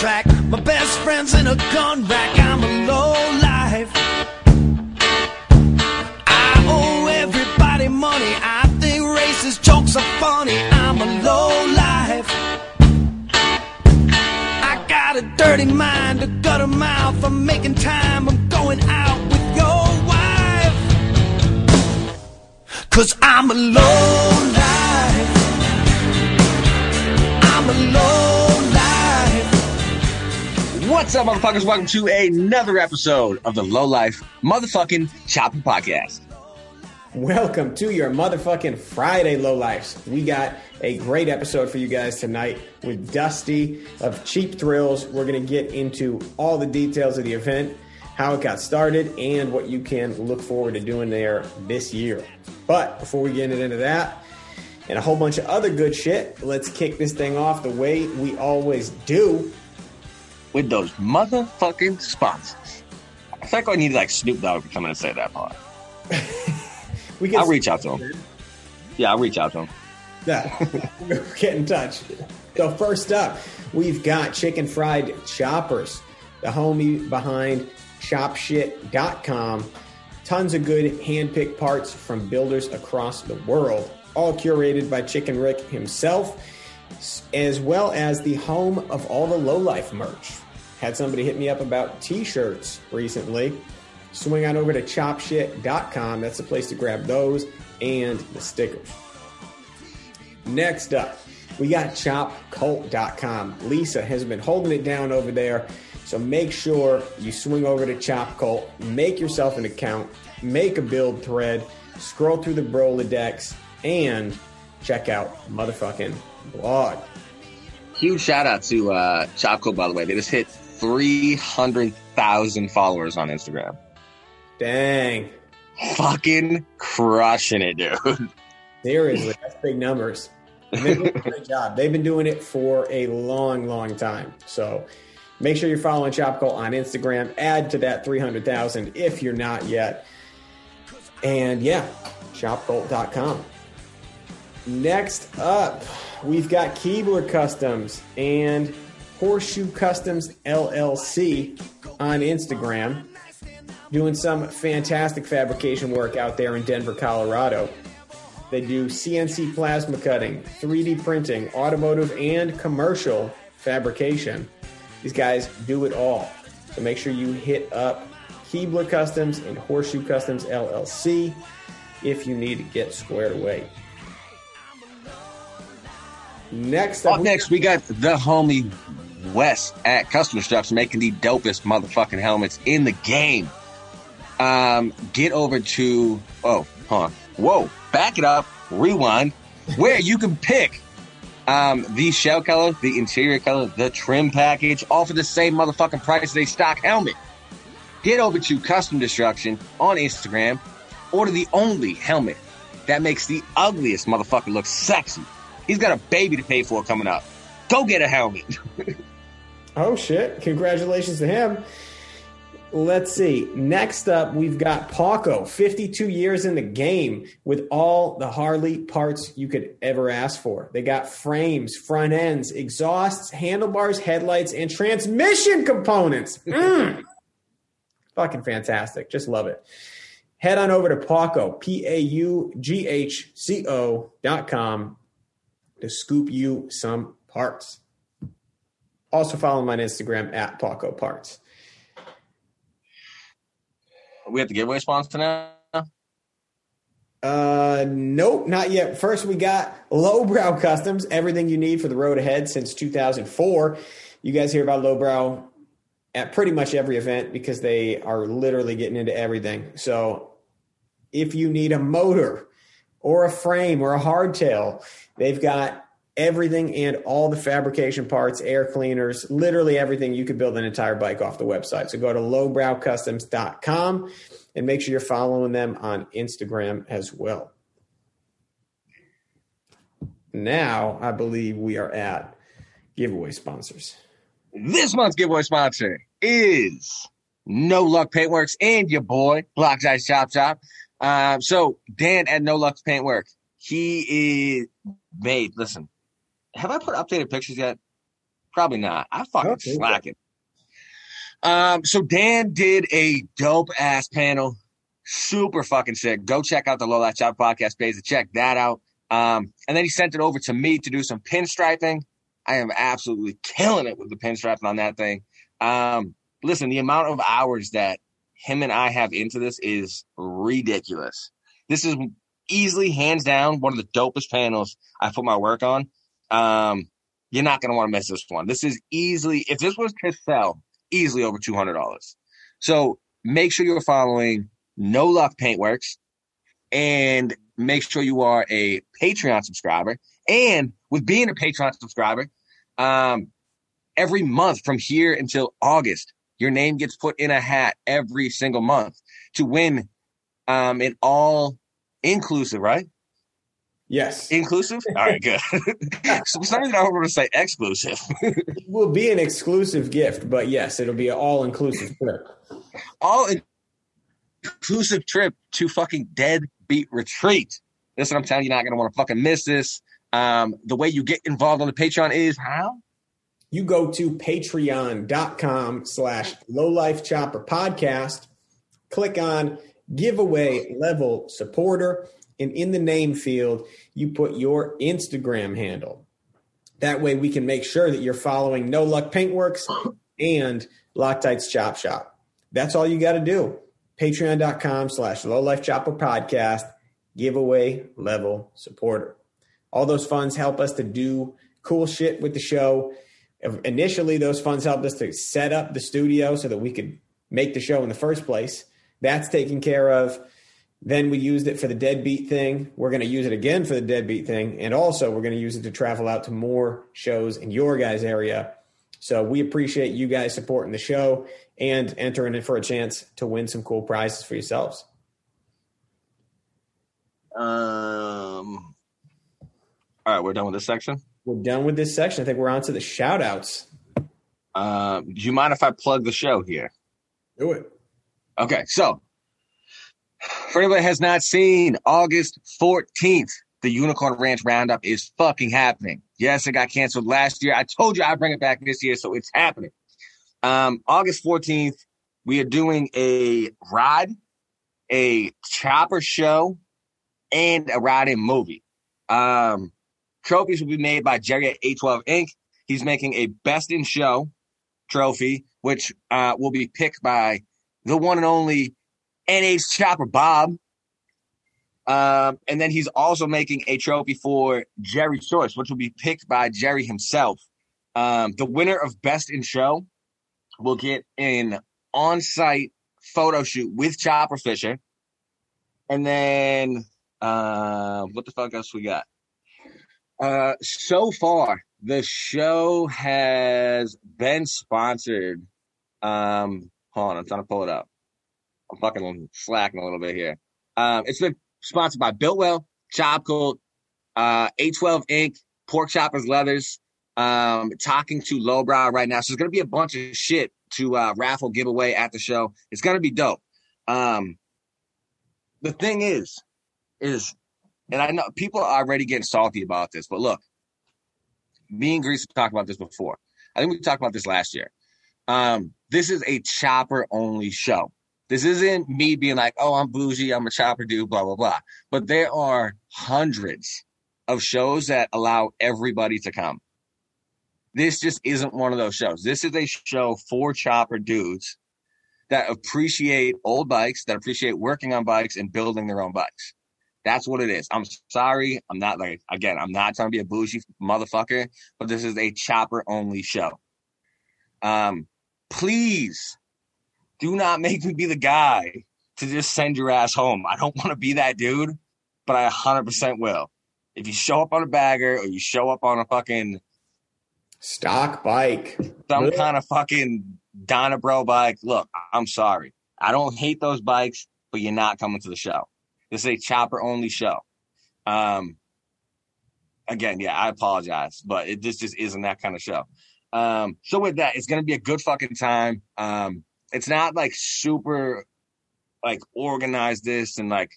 track. My best friend's in a gun rack. I'm a low life. I owe everybody money. I think racist jokes are funny. I'm a low life. I got a dirty mind, a gutter mouth. I'm making time. I'm going out with your wife. 'Cause I'm a low life. I'm a low. What's up, motherfuckers? Welcome to another episode of the Low Life Motherfucking Chopping Podcast. Welcome to your motherfucking Friday, Low Lifes. We got a great episode for you guys tonight with Dusty of Cheap Thrills. We're going to get into all the details of the event, how it got started, and what you can look forward to doing there this year. But before we get into that and a whole bunch of other good shit, let's kick this thing off the way we always do. With those motherfucking sponsors. I think I need like Snoop Dogg to come in and say that part. I'll reach out to him. Yeah, I'll reach out to him. Yeah, get in touch. So first up, we've got Chicken Fried Choppers, the homie behind ChopShit.com. Tons of good handpicked parts from builders across the world, all curated by Chicken Rick himself, as well as the home of all the lowlife merch. Had somebody hit me up about t-shirts recently. Swing on over to chopshit.com. That's the place to grab those and the stickers. Next up, we got ChopCult.com. Lisa has been holding it down over there, so make sure you swing over to ChopCult, make yourself an account, make a build thread, scroll through the Rolodex, and check out motherfucking blog. Huge shout out to ChopCult, by the way. They just hit 300,000 followers on Instagram. Dang. Fucking crushing it, dude. Seriously, that's big numbers. And they're doing a great job. They've been doing it for a long, long time. So make sure you're following ChopCult on Instagram. Add to that 300,000 if you're not yet. And yeah, ChopCult.com. Next up, we've got Keebler Customs and Horseshoe Customs LLC on Instagram, doing some fantastic fabrication work out there in Denver, Colorado. They do CNC plasma cutting, 3D printing, automotive and commercial fabrication. These guys do it all. So make sure you hit up Keebler Customs and Horseshoe Customs LLC if you need to get squared away. Next up, we got the homie Wes at Custom Destruction making the dopest motherfucking helmets in the game. Get over to back it up, rewind, where you can pick the shell color, the interior color, the trim package, all for the same motherfucking price as a stock helmet. Get over to Custom Destruction on Instagram, order the only helmet that makes the ugliest motherfucker look sexy. He's got a baby to pay for coming up. Go get a helmet. Oh, shit. Congratulations to him. Let's see. Next up, we've got Paco, 52 years in the game with all the Harley parts you could ever ask for. They got frames, front ends, exhausts, handlebars, headlights, and transmission components. Fucking fantastic. Just love it. Head on over to Paco, PAUGHCO.com. to scoop you some parts. Also follow me on Instagram at Paco Parts. Are we at the giveaway sponsor now? Nope, not yet. First, we got Lowbrow Customs, everything you need for the road ahead since 2004. You guys hear about Lowbrow at pretty much every event because they are literally getting into everything. So if you need a motor or a frame or a hardtail, they've got everything and all the fabrication parts, air cleaners, literally everything. You could build an entire bike off the website. So go to lowbrowcustoms.com and make sure you're following them on Instagram as well. Now, I believe we are at giveaway sponsors. This month's giveaway sponsor is No Luck Paintworks and your boy, Blockdice Chop Chop. So Dan at No Luck Paintworks, he is made. Listen, have I put updated pictures yet? Probably not. I fucking slacking. So Dan did a dope-ass panel. Super fucking sick. Go check out the Lowbrow Chop podcast page to check that out. And then he sent it over to me to do some pinstriping. I am absolutely killing it with the pinstriping on that thing. Listen, the amount of hours that him and I have into this is ridiculous. This is easily, hands down, one of the dopest panels I put my work on. You're not going to want to miss this one. This is easily, if this was to sell, easily over $200. So make sure you're following No Luck Paintworks and make sure you are a Patreon subscriber. And with being a Patreon subscriber, every month from here until August, your name gets put in a hat every single month to win an all-inclusive, right? Yes. Inclusive? All right, good. So something I want to say exclusive. It will be an exclusive gift, but yes, it'll be an all-inclusive trip. All-inclusive trip to fucking Deadbeat Retreat. Listen, I'm telling you, you're not going to want to fucking miss this. The way you get involved on the Patreon is how? You go to patreon.com/lowlifechopperpodcast, click on giveaway level supporter, and in the name field, you put your Instagram handle. That way we can make sure that you're following No Luck Paintworks and Loctite's Chop Shop. That's all you got to do. Patreon.com/lowlifechopperpodcast, giveaway level supporter. All those funds help us to do cool shit with the show. Initially, those funds helped us to set up the studio so that we could make the show in the first place. That's taken care of. Then we used it for the Deadbeat thing. We're going to use it again for the Deadbeat thing. And also, we're going to use it to travel out to more shows in your guys' area. So we appreciate you guys supporting the show and entering in for a chance to win some cool prizes for yourselves. All right, we're done with this section? We're done with this section. I think we're on to the shout-outs. Do you mind if I plug the show here? Do it. Okay, so for anybody that has not seen, August 14th, the Unicorn Ranch Roundup is fucking happening. Yes, it got canceled last year. I told you I'd bring it back this year, so it's happening. August 14th, we are doing a ride, a chopper show, and a riding movie. Trophies will be made by Jerry at A12 Inc. He's making a Best in Show trophy, which will be picked by the one and only NH Chopper Bob. And then he's also making a trophy for Jerry's Choice, which will be picked by Jerry himself. The winner of Best in Show will get an on-site photo shoot with Chopper Fisher. And then what the fuck else we got? So far, the show has been sponsored. Hold on, I'm trying to pull it up. I'm fucking slacking a little bit here. It's been sponsored by Biltwell, ChopCult, A12 Inc, Pork Choppers Leathers, talking to Lowbrow right now. So there's going to be a bunch of shit to raffle giveaway at the show. It's going to be dope. The thing is, and I know people are already getting salty about this, but look, me and Grease have talked about this before. I think we talked about this last year. This is a chopper-only show. This isn't me being like, oh, I'm bougie, I'm a chopper dude, blah, blah, blah. But there are hundreds of shows that allow everybody to come. This just isn't one of those shows. This is a show for chopper dudes that appreciate old bikes, that appreciate working on bikes and building their own bikes. That's what it is. I'm sorry. I'm not like, again, I'm not trying to be a bougie motherfucker, but this is a chopper only show. Please do not make me be the guy to just send your ass home. I don't want to be that dude, but I 100% will. If you show up on a bagger or you show up on a fucking stock bike, some kind of fucking Donna Bro bike, look, I'm sorry. I don't hate those bikes, but you're not coming to the show. This is a chopper-only show. Again, yeah, I apologize, but this just isn't that kind of show. So with that, it's going to be a good fucking time. It's not, like, super, like, organized this and, like,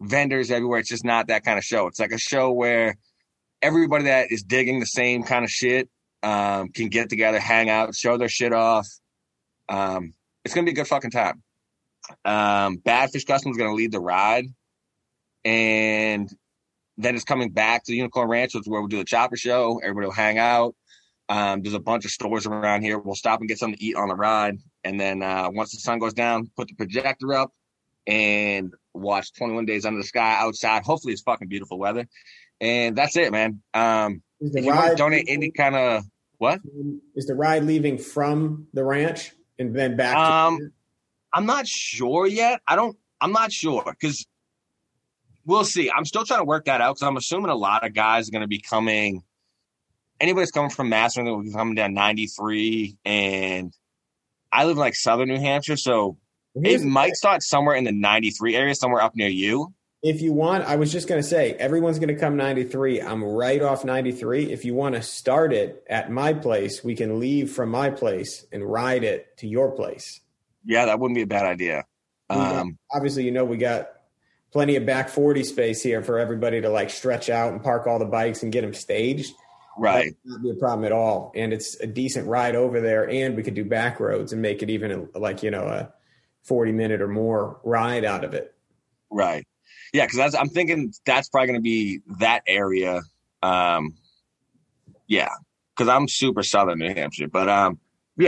vendors everywhere. It's just not that kind of show. It's like a show where everybody that is digging the same kind of shit can get together, hang out, show their shit off. It's going to be a good fucking time. Badfish Customs is going to lead the ride. And then it's coming back to the Unicorn Ranch, which is where we'll do the chopper show. Everybody will hang out. There's a bunch of stores around here. We'll stop and get something to eat on the ride. And then once the sun goes down, put the projector up and watch 21 Days Under the Sky outside. Hopefully it's fucking beautiful weather. And that's it, man. If you want to donate any kind of what? Is the ride leaving from the ranch and then back? To I'm not sure yet. I'm not sure because we'll see. I'm still trying to work that out because I'm assuming a lot of guys are going to be coming. Anybody's coming from Mass, will be coming down 93, and I live in like southern New Hampshire, so it might start somewhere in the 93 area, somewhere up near you. If you want, I was just going to say, everyone's going to come 93. I'm right off 93. If you want to start it at my place, we can leave from my place and ride it to your place. Yeah, that wouldn't be a bad idea. Obviously, we got plenty of back 40 space here for everybody to like stretch out and park all the bikes and get them staged. Right. That would not be a problem at all. And it's a decent ride over there. And we could do back roads and make it even a 40-minute or more ride out of it. Right. Yeah, because I'm thinking that's probably going to be that area. Yeah, because I'm super southern New Hampshire. But,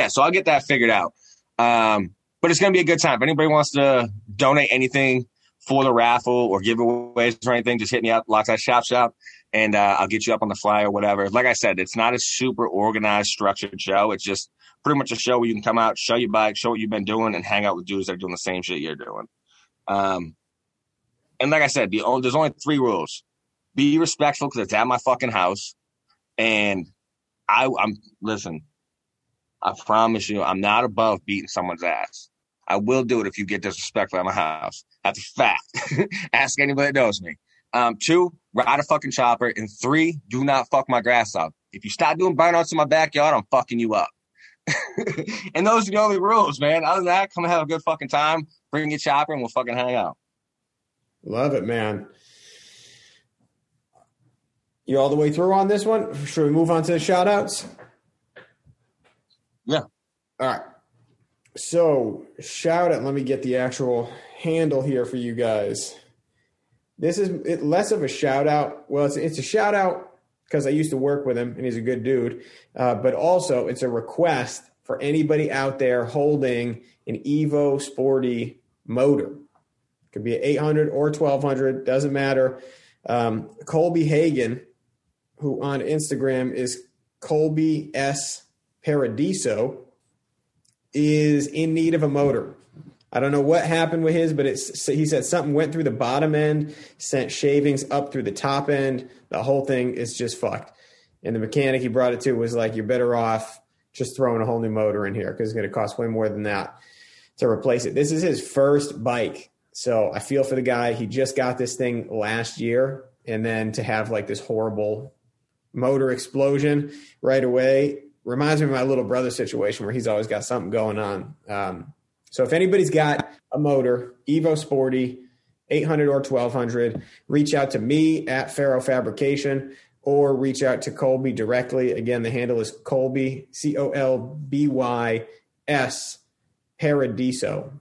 so I'll get that figured out. But it's going to be a good time. If anybody wants to donate anything for the raffle or giveaways or anything, just hit me up, Loctite's Chop Shop, and I'll get you up on the flyer or whatever. Like I said, it's not a super organized, structured show. It's just pretty much a show where you can come out, show your bike, show what you've been doing, and hang out with dudes that are doing the same shit you're doing. And like I said, there's only three rules. Be respectful because it's at my fucking house. And I promise you, I'm not above beating someone's ass. I will do it if you get disrespectful at my house. That's a fact. Ask anybody that knows me. 2, ride a fucking chopper. And 3, do not fuck my grass up. If you stop doing burnouts in my backyard, I'm fucking you up. And those are the only rules, man. Other than that, come have a good fucking time. Bring your chopper and we'll fucking hang out. Love it, man. You all the way through on this one? Should we move on to the shout outs? Yeah. All right. So shout out. Let me get the actual handle here for you guys. This is less of a shout out. Well, it's a shout out because I used to work with him and he's a good dude. But also it's a request for anybody out there holding an Evo Sporty motor. Could be an 800 or 1200, doesn't matter. Colby Hagen, who on Instagram is Colby S. Paradiso, is in need of a motor. I don't know what happened with his, but he said something went through the bottom end, sent shavings up through the top end. The whole thing is just fucked. And the mechanic he brought it to was like, you're better off just throwing a whole new motor in here because it's going to cost way more than that to replace it. This is his first bike. So I feel for the guy. He just got this thing last year. And then to have like this horrible motor explosion right away reminds me of my little brother situation where he's always got something going on. So if anybody's got a motor, Evo Sporty, 800 or 1200, reach out to me at Pharaoh Fabrication or reach out to Colby directly. Again, the handle is Colby, Colbys Paradiso.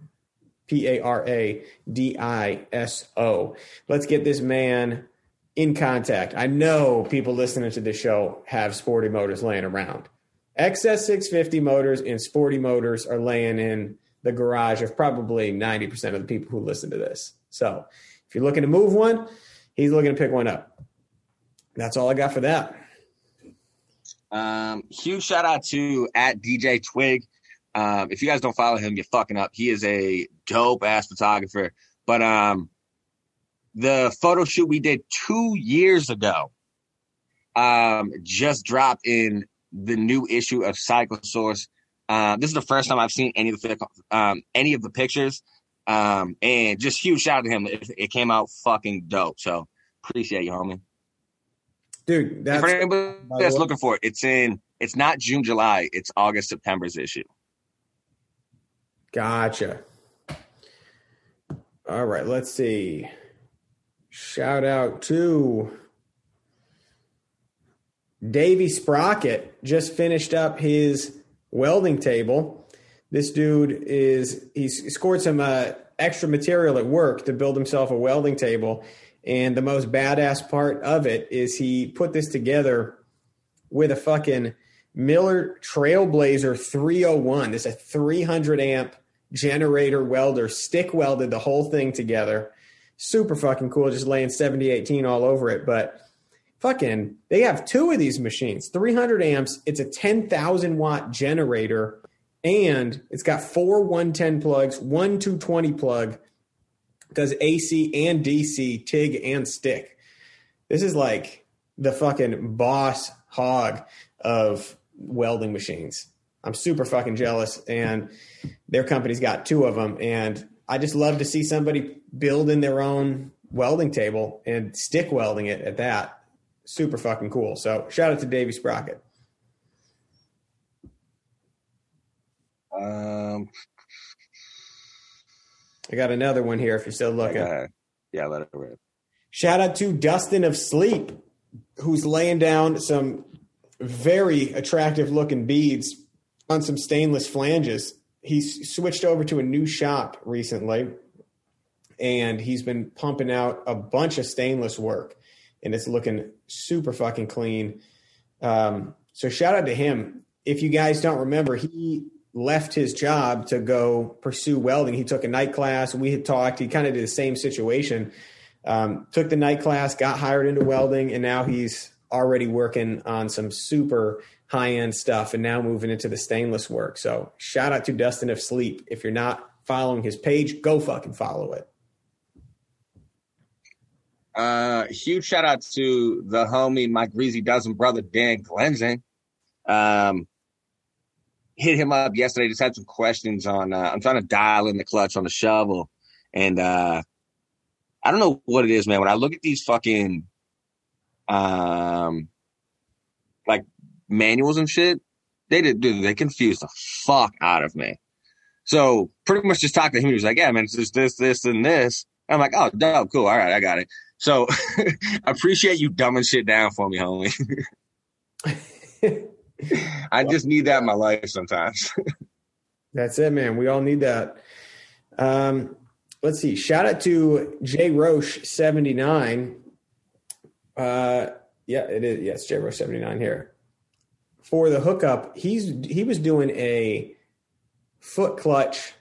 Paradiso. Let's get this man in contact. I know people listening to this show have sporty motors laying around. XS650 motors and sporty motors are laying in the garage of probably 90% of the people who listen to this. So if you're looking to move one, he's looking to pick one up. That's all I got for that. Huge shout out to at DJ Twig. If you guys don't follow him, you're fucking up. He is a dope-ass photographer. But the photo shoot we did 2 years ago just dropped in the new issue of Cycle Source. This is the first time I've seen any of the pictures. And just huge shout out to him. It came out fucking dope. So appreciate you, homie. Dude, for anybody that's looking for it, it's not June, July. It's August, September's issue. Gotcha. All right, let's see. Shout out to Davey Sprocket just finished up his welding table. This dude he scored some extra material at work to build himself a welding table. And the most badass part of it is he put this together with a fucking Miller Trailblazer 301. It's a 300 amp generator welder, stick welded the whole thing together. Super fucking cool. Just laying 7018 all over it. But fucking, they have two of these machines, 300 amps. It's a 10,000 watt generator, and it's got four 110 plugs, one 220 plug, does AC and DC, TIG and stick. This is like the fucking boss hog of welding machines. I'm super fucking jealous, and their company's got two of them, and I just love to see somebody building their own welding table and stick welding it at that. Super fucking cool. So shout out to Davey Sprocket. I got another one here if you're still looking. Yeah, let it rip. Shout out to Dustin of Sleep, who's laying down some very attractive looking beads on some stainless flanges. He's switched over to a new shop recently, and he's been pumping out a bunch of stainless work. And it's looking super fucking clean. So shout out to him. If you guys don't remember, he left his job to go pursue welding. He took a night class. We had talked. He kind of did the same situation. Took the night class, got hired into welding, and now he's already working on some super high-end stuff and now moving into the stainless work. So shout out to Dustin of Sleep. If you're not following his page, go fucking follow it. Huge shout out to the homie, my greasy dozen brother, Dan Glenzing. Hit him up yesterday. Just had some questions on, I'm trying to dial in the clutch on the shovel. And, I don't know what it is, man. When I look at these fucking, like manuals and shit, they confuse the fuck out of me. So pretty much just talked to him. He was like, yeah, man, it's just this, and this. I'm like, oh, dope, cool. All right. I got it. So I appreciate you dumbing shit down for me, homie. I just need that in my life sometimes. That's it, man. We all need that. Let's see. Shout out to Jay Roche 79. Yeah, it is. Yes, Jay Roche 79 here. For the hookup, he was doing a foot clutch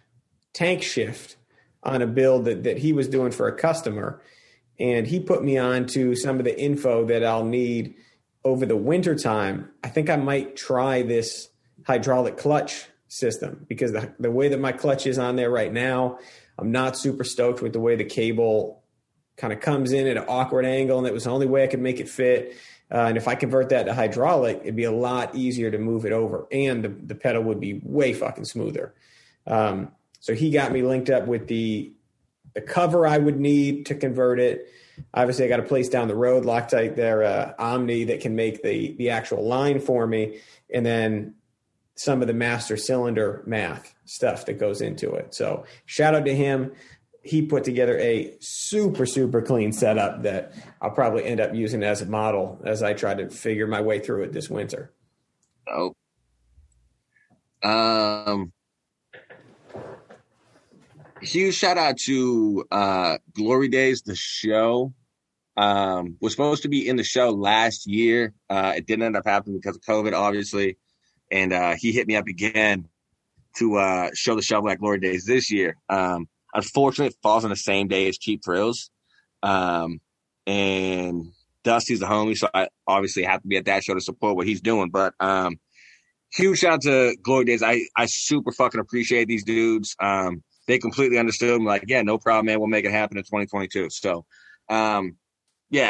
tank shift on a build that he was doing for a customer. And he put me on to some of the info that I'll need over the winter time. I think I might try this hydraulic clutch system because the way that my clutch is on there right now, I'm not super stoked with the way the cable kind of comes in at an awkward angle. And it was the only way I could make it fit. And if I convert that to hydraulic, it'd be a lot easier to move it over. And the pedal would be way fucking smoother. So he got me linked up with the cover I would need to convert it. Obviously, I got a place down the road, Loctite, their Omni, that can make the actual line for me, and then some of the master cylinder math stuff that goes into it. So shout out to him. He put together a super, super clean setup that I'll probably end up using as a model as I try to figure my way through it this winter. Oh. Huge shout out to Glory Days, the show. Was supposed to be in the show last year. It didn't end up happening because of COVID, obviously. And he hit me up again to show the shovel at Glory Days this year. Unfortunately, it falls on the same day as Cheap Thrills. And Dusty's the homie, so I obviously have to be at that show to support what he's doing. But huge shout out to Glory Days. I super fucking appreciate these dudes. They completely understood. I'm like, yeah, no problem, man. We'll make it happen in 2022. So, yeah,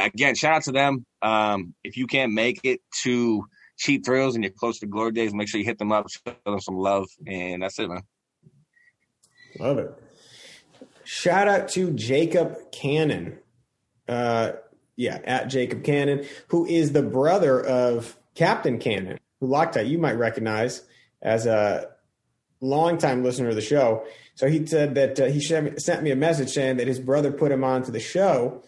again, shout out to them. If you can't make it to Cheap Thrills and you're close to Glory Days, make sure you hit them up, show them some love. And that's it, man. Love it. Shout out to Jacob Cannon. At Jacob Cannon, who is the brother of Captain Cannon, who Loctite you might recognize as a longtime listener of the show. So he said that he sent me a message saying that his brother put him on to the show,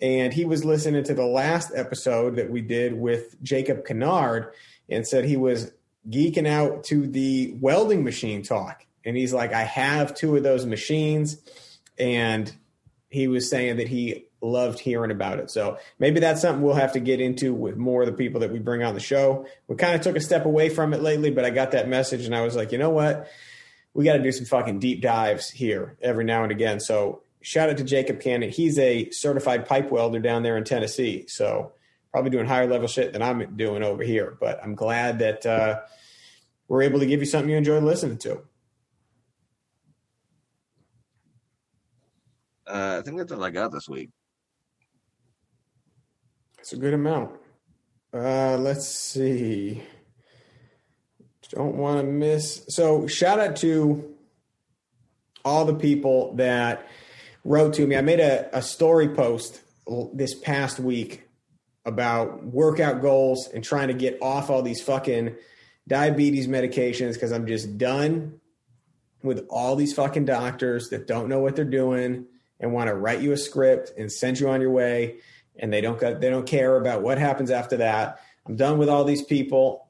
And he was listening to the last episode that we did with Jacob Cannon and said he was geeking out to the welding machine talk. And he's like, I have two of those machines. And he was saying that he loved hearing about it. So maybe that's something we'll have to get into with more of the people that we bring on the show. We kind of took a step away from it lately, but I got that message and I was like, you know what? We got to do some fucking deep dives here every now and again. So shout out to Jacob Cannon. He's a certified pipe welder down there in Tennessee. So probably doing higher level shit than I'm doing over here, but I'm glad that we're able to give you something you enjoy listening to. I think that's all I got this week. That's a good amount. Let's see. Don't want to miss. So shout out to all the people that wrote to me. I made a story post this past week about workout goals and trying to get off all these fucking diabetes medications because I'm just done with all these fucking doctors that don't know what they're doing and want to write you a script and send you on your way, and they don't care about what happens after that. I'm done with all these people.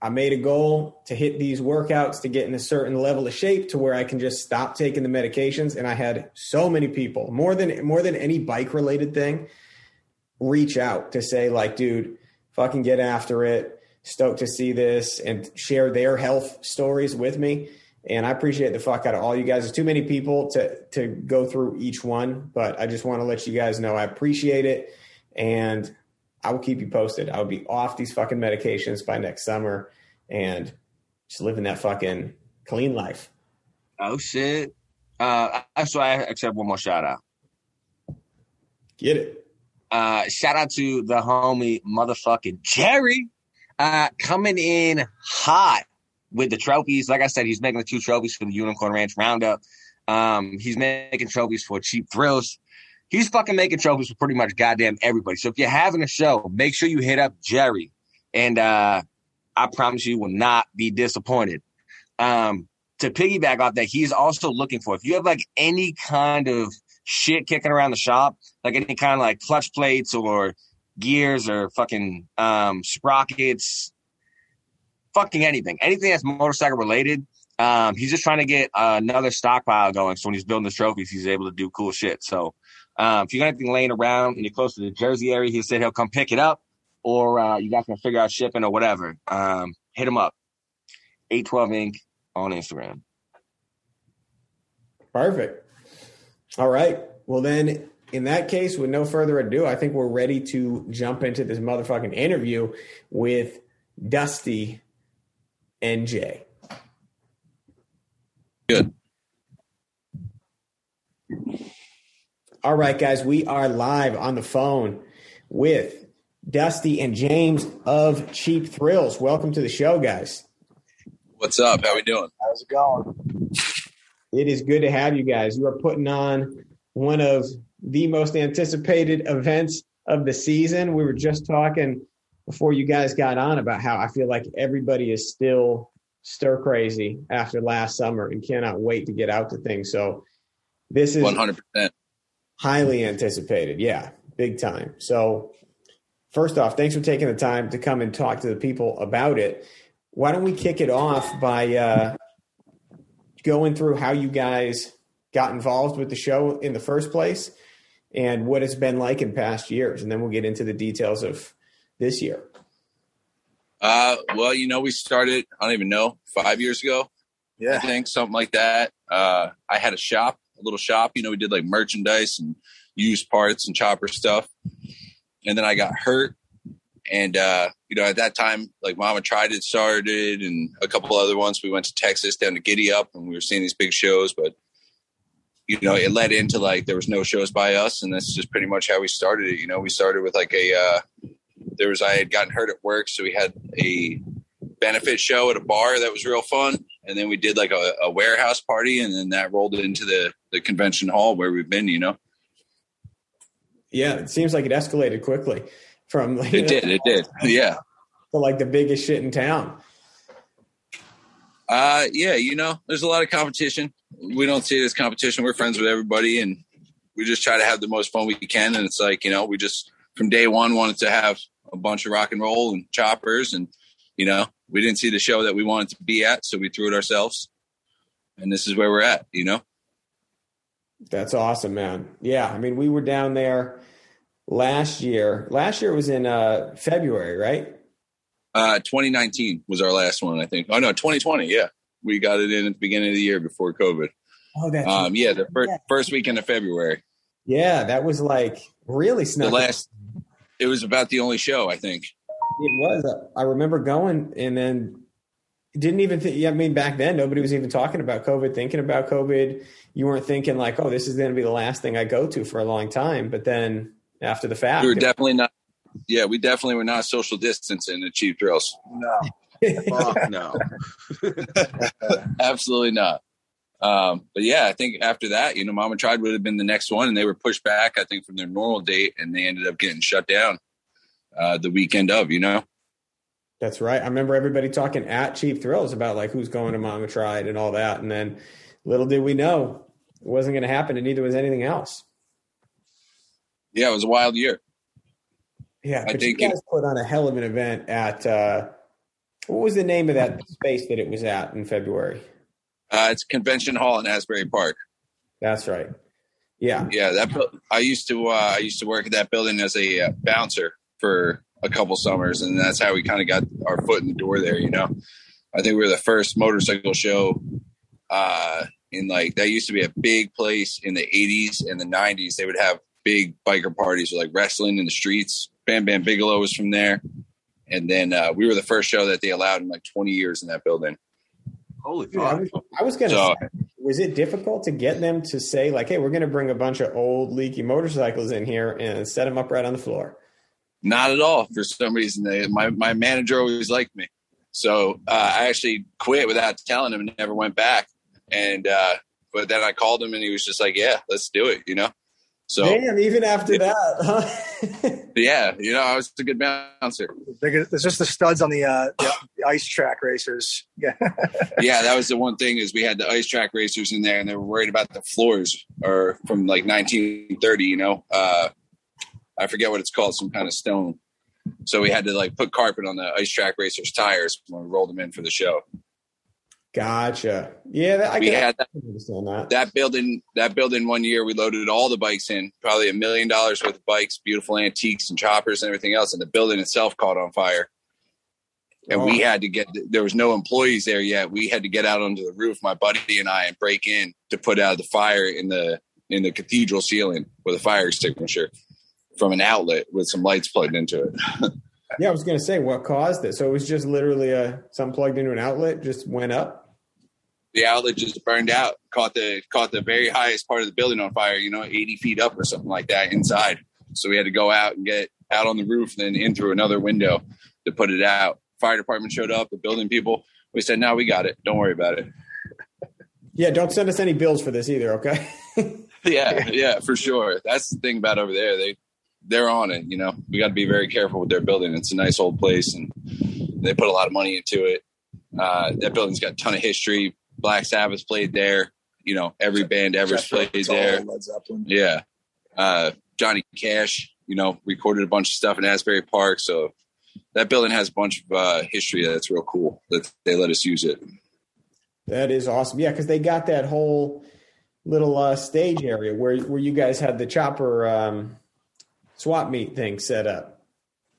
I made a goal to hit these workouts to get in a certain level of shape to where I can just stop taking the medications. And I had so many people, more than any bike related thing, reach out to say like, dude, fucking get after it. Stoked to see this, and share their health stories with me. And I appreciate the fuck out of all you guys. There's too many people to go through each one, but I just want to let you guys know I appreciate it. And I will keep you posted. I will be off these fucking medications by next summer and just living that fucking clean life. Oh, shit. So I accept one more shout out. Get it. Shout out to the homie motherfucking Jerry coming in hot with the trophies. Like I said, he's making the 2 trophies for the Unicorn Ranch Roundup. He's making trophies for Cheap Thrills. He's fucking making trophies for pretty much goddamn everybody. So if you're having a show, make sure you hit up Jerry. And I promise you will not be disappointed. To piggyback off that, he's also looking for, if you have like any kind of shit kicking around the shop, like any kind of like clutch plates or gears or fucking sprockets, fucking anything that's motorcycle related. He's just trying to get another stockpile going. So when he's building his trophies, he's able to do cool shit. So if you got anything laying around and you're close to the Jersey area, he said he'll come pick it up, or you guys can figure out shipping or whatever. Hit him up. A12 Inc on Instagram. Perfect. All right. Well, then in that case, with no further ado, I think we're ready to jump into this motherfucking interview with Dusty and Jay. Good. All right, guys, we are live on the phone with Dusty and James of Cheap Thrills. Welcome to the show, guys. What's up? How we doing? How's it going? It is good to have you guys. You are putting on one of the most anticipated events of the season. We were just talking before you guys got on about how I feel like everybody is still stir crazy after last summer and cannot wait to get out to things. So this is 100%. Highly anticipated. Yeah, big time. So first off, thanks for taking the time to come and talk to the people about it. Why don't we kick it off by going through how you guys got involved with the show in the first place and what it's been like in past years. And then we'll get into the details of this year. Well, you know, we started, I don't even know, 5 years ago. Yeah. I think something like that. I had a little shop, you know, we did like merchandise and used parts and chopper stuff. And then I got hurt. And, you know, at that time, like Mama Tried had started and a couple other ones. We went to Texas down to Giddy Up and we were seeing these big shows, but you know, it led into like, there was no shows by us. And that's just pretty much how we started it. You know, we started with like I had gotten hurt at work. So we had a benefit show at a bar that was real fun. And then we did like a warehouse party, and then that rolled into the convention hall where we've been, you know? Yeah. It seems like it escalated quickly from like, it did. Yeah. To like the biggest shit in town. Yeah. You know, there's a lot of competition. We don't see it as competition. We're friends with everybody, and we just try to have the most fun we can. And it's like, you know, we just from day one wanted to have a bunch of rock and roll and choppers, and, you know, we didn't see the show that we wanted to be at, so we threw it ourselves. And this is where we're at, you know? That's awesome, man. Yeah. I mean, we were down there last year. Last year was in February, right? 2019 was our last one, I think. Oh, no, 2020. Yeah. We got it in at the beginning of the year before COVID. Oh, that's yeah, the first weekend of February. Yeah, that was like really snuck. It was about the only show, I think. It was. I remember going and then didn't even think, I mean, back then, nobody was even talking about COVID, thinking about COVID. You weren't thinking like, oh, this is going to be the last thing I go to for a long time. But then after the fact. We were definitely not. Yeah, we definitely were not social distancing at Cheap Thrills. No. Fuck no. Absolutely not. But yeah, I think after that, you know, Mama Tried would have been the next one, and they were pushed back, I think, from their normal date, and they ended up getting shut down the weekend of, you know? That's right. I remember everybody talking at Cheap Thrills about like who's going to Mama Tried and all that. And then little did we know it wasn't going to happen, and neither was anything else. Yeah, it was a wild year. Yeah, but you guys put on a hell of an event at what was the name of that space that it was at in February? It's Convention Hall in Asbury Park. That's right. Yeah. Yeah. That I used to work at that building as a bouncer for a couple summers, and that's how we kind of got our foot in the door there. You know, I think we were the first motorcycle show in like, that used to be a big place in the 80s and the 90s. They would have big biker parties with like wrestling in the streets. Bam Bam Bigelow was from there. And then we were the first show that they allowed in like 20 years in that building. Holy fuck. I was going to say, was it difficult to get them to say, like, hey, we're going to bring a bunch of old leaky motorcycles in here and set them up right on the floor? Not at all. For some reason, my manager always liked me. So I actually quit without telling him and never went back. And but then I called him and he was just like, yeah, let's do it, you know? So, damn, even after that, huh? Yeah, you know, I was a good bouncer. It's just the studs on the ice track racers. Yeah, yeah, that was the one thing is we had the ice track racers in there, and they were worried about the floors or from like 1930. You know, I forget what it's called, some kind of stone. So we had to like put carpet on the ice track racers' tires when we rolled them in for the show. Gotcha. Yeah, That building. 1 year we loaded all the bikes in, probably $1 million worth of bikes, beautiful antiques and choppers and everything else. And the building itself caught on fire. And we had to get. There was no employees there yet. We had to get out onto the roof, my buddy and I, and break in to put out the fire in the cathedral ceiling with a fire extinguisher from an outlet with some lights plugged into it. Yeah, I was going to say what caused it. So it was just literally something plugged into an outlet just went up. The outlet just burned out, caught the very highest part of the building on fire, you know, 80 feet up or something like that inside. So we had to go out and get out on the roof and then in through another window to put it out. Fire department showed up, the building people. We said, no, we got it. Don't worry about it. Yeah, don't send us any bills for this either, okay? yeah, for sure. That's the thing about over there. They're on it, you know. We got to be very careful with their building. It's a nice old place, and they put a lot of money into it. That building's got a ton of history. Black Sabbath played there, you know, every band ever played there. Led Zeppelin. Yeah. Johnny Cash, you know, recorded a bunch of stuff in Asbury Park. So that building has a bunch of history that's real cool that they let us use it. That is awesome. Yeah, because they got that whole little stage area where you guys had the chopper swap meet thing set up.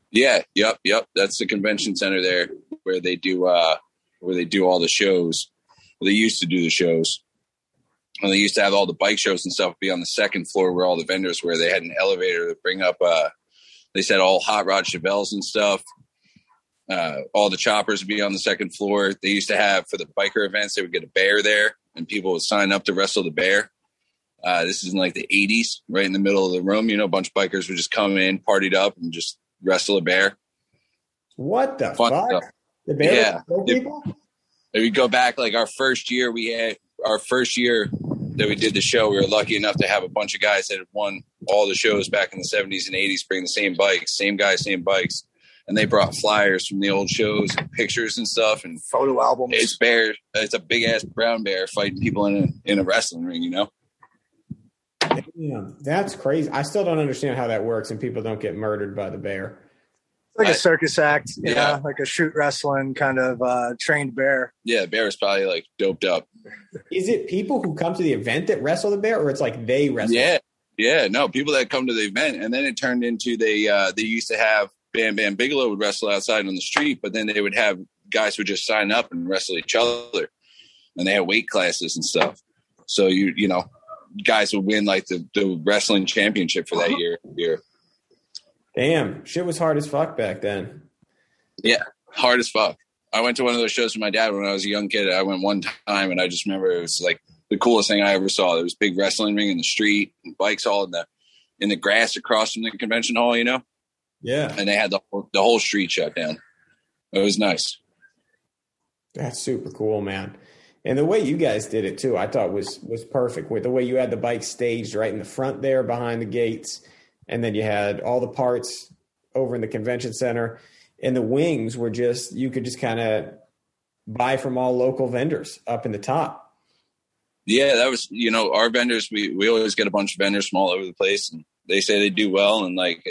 Yeah, yep. That's the convention center there where they do all the shows. Well, they used to do the shows, and they used to have all the bike shows and stuff be on the second floor where all the vendors were. They had an elevator to bring up, they said all hot rod Chevelles and stuff. All the choppers would be on the second floor. They used to have for the biker events, they would get a bear there and people would sign up to wrestle the bear. This is in like the 80s, right in the middle of the room. You know, a bunch of bikers would just come in, partied up, and just wrestle a bear. What the fuck? Stuff. The bear? Yeah. If you go back, like our first year that we did the show, we were lucky enough to have a bunch of guys that had won all the shows back in the 70s and 80s bring the same bikes. And they brought flyers from the old shows and pictures and stuff and photo albums. It's bears. It's a big ass brown bear fighting people in a wrestling ring, you know? Damn, that's crazy. I still don't understand how that works and people don't get murdered by the bear. It's like a circus act, yeah, like a shoot wrestling kind of trained bear. Yeah, the bear is probably like doped up. Is it people who come to the event that wrestle the bear, or it's like they wrestle? Yeah, yeah, no, people that come to the event, and then it turned into they used to have Bam Bam Bigelow would wrestle outside on the street, but then they would have guys who would just sign up and wrestle each other, and they had weight classes and stuff. So you know, guys would win like the wrestling championship for that year. Damn, shit was hard as fuck back then. Yeah, hard as fuck. I went to one of those shows with my dad when I was a young kid. I went one time, and I just remember it was like the coolest thing I ever saw. There was a big wrestling ring in the street, and bikes all in the grass across from the convention hall, you know? Yeah. And they had the whole street shut down. It was nice. That's super cool, man. And the way you guys did it, too, I thought was perfect. With the way you had the bike staged right in the front there behind the gates, and then you had all the parts over in the convention center, and the wings were just, you could just kind of buy from all local vendors up in the top. Yeah, that was, you know, our vendors, we always get a bunch of vendors from all over the place, and they say they do well. And like,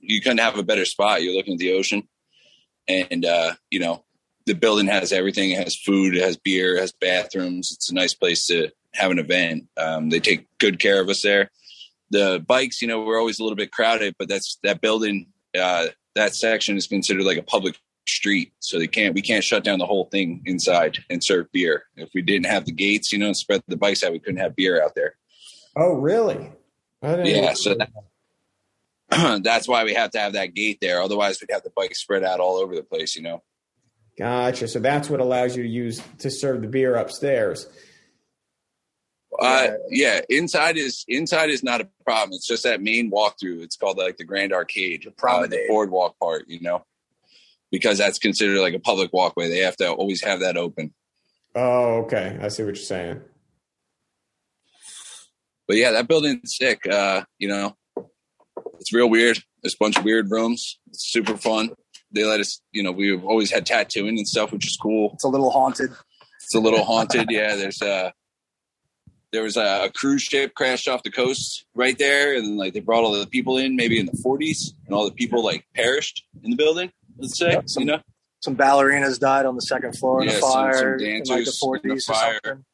you couldn't have a better spot. You're looking at the ocean, and you know, the building has everything. It has food, it has beer, it has bathrooms. It's a nice place to have an event. They take good care of us there. The bikes, you know, we're always a little bit crowded, but that building, that section is considered like a public street. So we can't shut down the whole thing inside and serve beer. If we didn't have the gates, you know, and spread the bikes out, we couldn't have beer out there. Oh, really? Yeah. So that's why we have to have that gate there. Otherwise we'd have the bikes spread out all over the place, you know? Gotcha. So that's what allows you to use to serve the beer upstairs. Yeah, inside is not a problem. It's just that main walkthrough. It's called like the Grand Arcade, the boardwalk part, you know, because that's considered like a public walkway. They have to always have that open. Oh, okay. I see what you're saying. But yeah, that building's sick. You know, it's real weird. There's a bunch of weird rooms. It's super fun. They let us, you know, we've always had tattooing and stuff, which is cool. It's a little haunted. Yeah, there was a cruise ship crashed off the coast right there. And like, they brought all the people in, maybe in the 40s, and all the people like perished in the building. Let's say, you know, some ballerinas died on the second floor in the fire. Some dancers in like the 40s or something.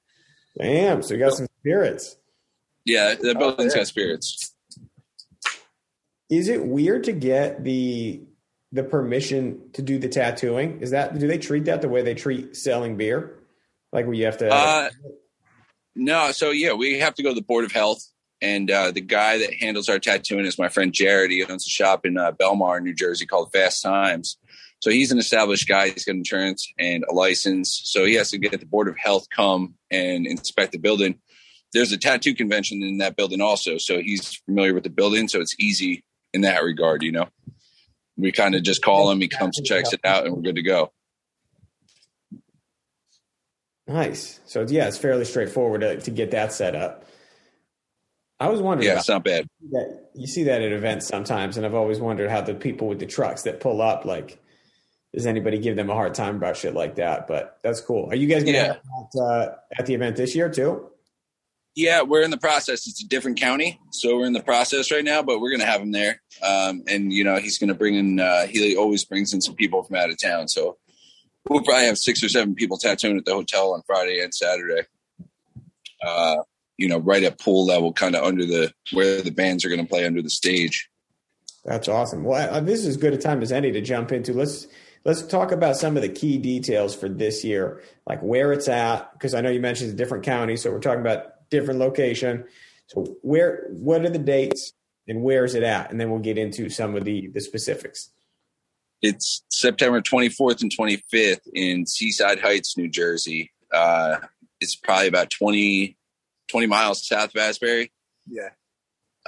Damn. So you got some spirits. Yeah. The building's got spirits. Is it weird to get the permission to do the tattooing? Do they treat that the way they treat selling beer? Like where you have to, no. So, yeah, we have to go to the Board of Health. And the guy that handles our tattooing is my friend Jared. He owns a shop in Belmar, New Jersey called Fast Times. So he's an established guy. He's got insurance and a license. So he has to get the Board of Health come and inspect the building. There's a tattoo convention in that building also. So he's familiar with the building. So it's easy in that regard, you know. We kind of just call him. He comes, checks it out, and we're good to go. Nice. So, yeah, it's fairly straightforward to get that set up. I was wondering. Yeah, it's not bad. You see that at events sometimes, and I've always wondered how the people with the trucks that pull up, like, does anybody give them a hard time about shit like that? But that's cool. Are you guys going to have that at the event this year too? Yeah, we're in the process. It's a different county, so we're in the process right now, but we're going to have him there. And, you know, he's going to bring in – he always brings in some people from out of town, so – we'll probably have 6 or 7 people tattooing at the hotel on Friday and Saturday. You know, right at pool level, kind of under where the bands are going to play under the stage. That's awesome. Well, this is as good a time as any to jump into. Let's talk about some of the key details for this year, like where it's at, because I know you mentioned a different county, so we're talking about different location. So what are the dates and where is it at? And then we'll get into some of the specifics. It's September 24th and 25th in Seaside Heights, New Jersey. It's probably about 20 miles south of Asbury. Yeah.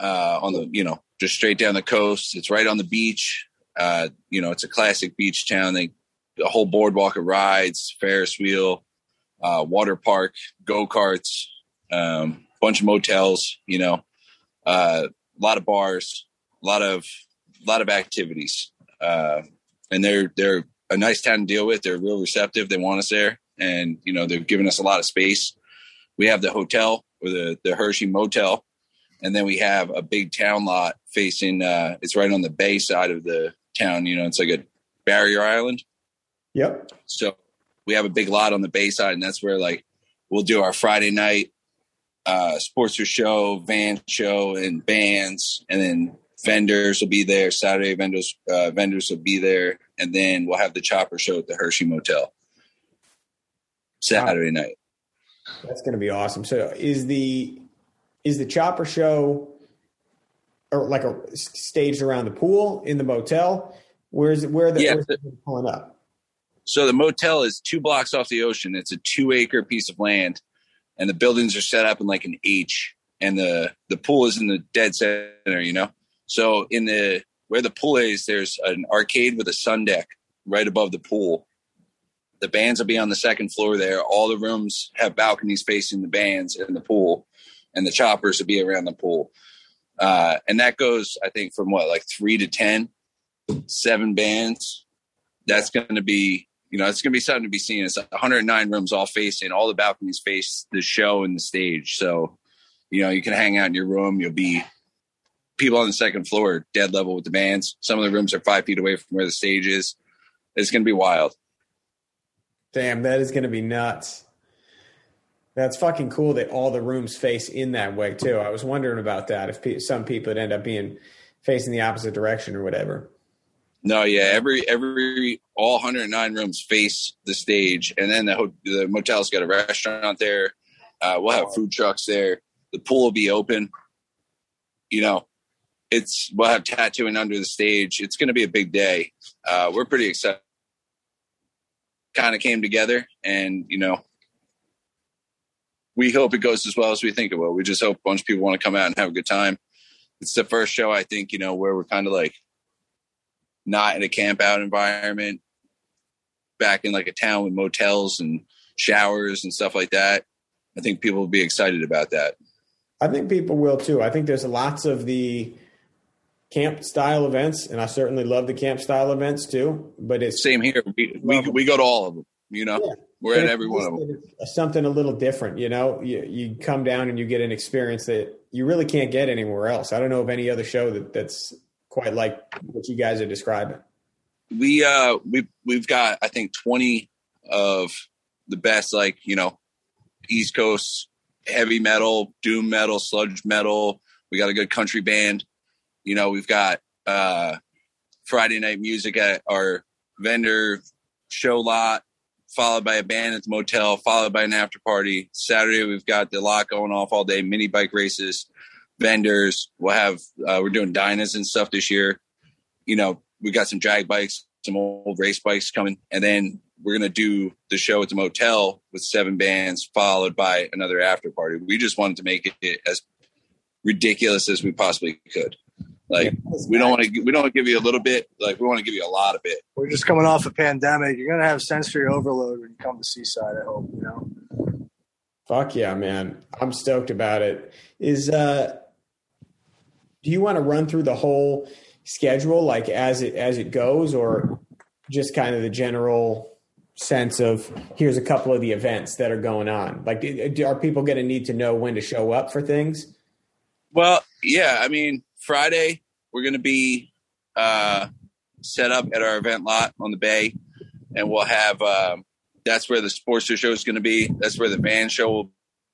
On the, you know, just straight down the coast. It's right on the beach. You know, it's a classic beach town. The whole boardwalk of rides, Ferris wheel, water park, go-karts, bunch of motels, you know, a lot of bars, a lot of activities. And they're a nice town to deal with. They're real receptive. They want us there. And, you know, they've given us a lot of space. We have the hotel or the Hershey Motel, And then we have a big town lot facing, it's right on the bay side of the town, you know, it's like a barrier island. Yep. So we have a big lot on the bay side, and that's where like we'll do our Friday night sportster show, van show, and bands, and then vendors will be there. Saturday vendors will be there, and then we'll have the chopper show at the Hershey Motel Saturday night. That's going to be awesome. So is the chopper show or like a staged around the pool in the motel? Where's the pulling up? So the motel is 2 blocks off the ocean. It's a 2-acre piece of land, and the buildings are set up in like an H, and the pool is in the dead center, you know? So in the, where the pool is, there's an arcade with a sun deck right above the pool. The bands will be on the second floor there. All the rooms have balconies facing the bands and the pool, and the choppers will be around the pool. And that goes, I think, from what, like 3 to 10, 7 bands. That's going to be, you know, it's going to be something to be seen. It's 109 rooms all facing, all the balconies face the show and the stage. So, you know, you can hang out in your room. You'll be people on the second floor are dead level with the bands. Some of the rooms are 5 feet away from where the stage is. It's going to be wild. Damn, that is going to be nuts. That's fucking cool that all the rooms face in that way too. I was wondering about that. If some people would end up being facing the opposite direction or whatever. No, yeah, all 109 rooms face the stage, and then the motel's got a restaurant out there. We'll have food trucks there. The pool will be open. You know, we'll have tattooing under the stage. It's going to be a big day. We're pretty excited. Kind of came together, and you know, we hope it goes as well as we think it will. We just hope a bunch of people want to come out and have a good time. It's the first show, I think, you know, where we're kind of like not in a camp out environment, back in like a town with motels and showers and stuff like that. I think people will be excited about that. I think people will too. I think there's lots of the camp style events, and I certainly love the camp style events too, but it's same here. We go to all of them, you know, yeah. We're at every one of them. Something a little different, you know, you come down and you get an experience that you really can't get anywhere else. I don't know of any other show that's quite like what you guys are describing. We've got, I think, 20 of the best, like, you know, East Coast heavy metal, doom metal, sludge metal. We got a good country band. You know, we've got Friday night music at our vendor show lot, followed by a band at the motel, followed by an after party. Saturday, we've got the lot going off all day, mini bike races, vendors. We'll have, we're doing dinas and stuff this year. You know, we got some drag bikes, some old race bikes coming. And then we're going to do the show at the motel with 7 bands, followed by another after party. We just wanted to make it as ridiculous as we possibly could. Like, we don't want to give you a little bit. Like, we want to give you a lot of it. We're just coming off a pandemic. You're gonna have sensory overload when you come to Seaside, I hope, you know. Fuck yeah, man! I'm stoked about it. Do you want to run through the whole schedule, like as it goes, or just kind of the general sense of here's a couple of the events that are going on? Like, are people going to need to know when to show up for things? Well, yeah, I mean, Friday, we're going to be set up at our event lot on the bay, and we'll have that's where the sportster show is going to be. That's where the band show will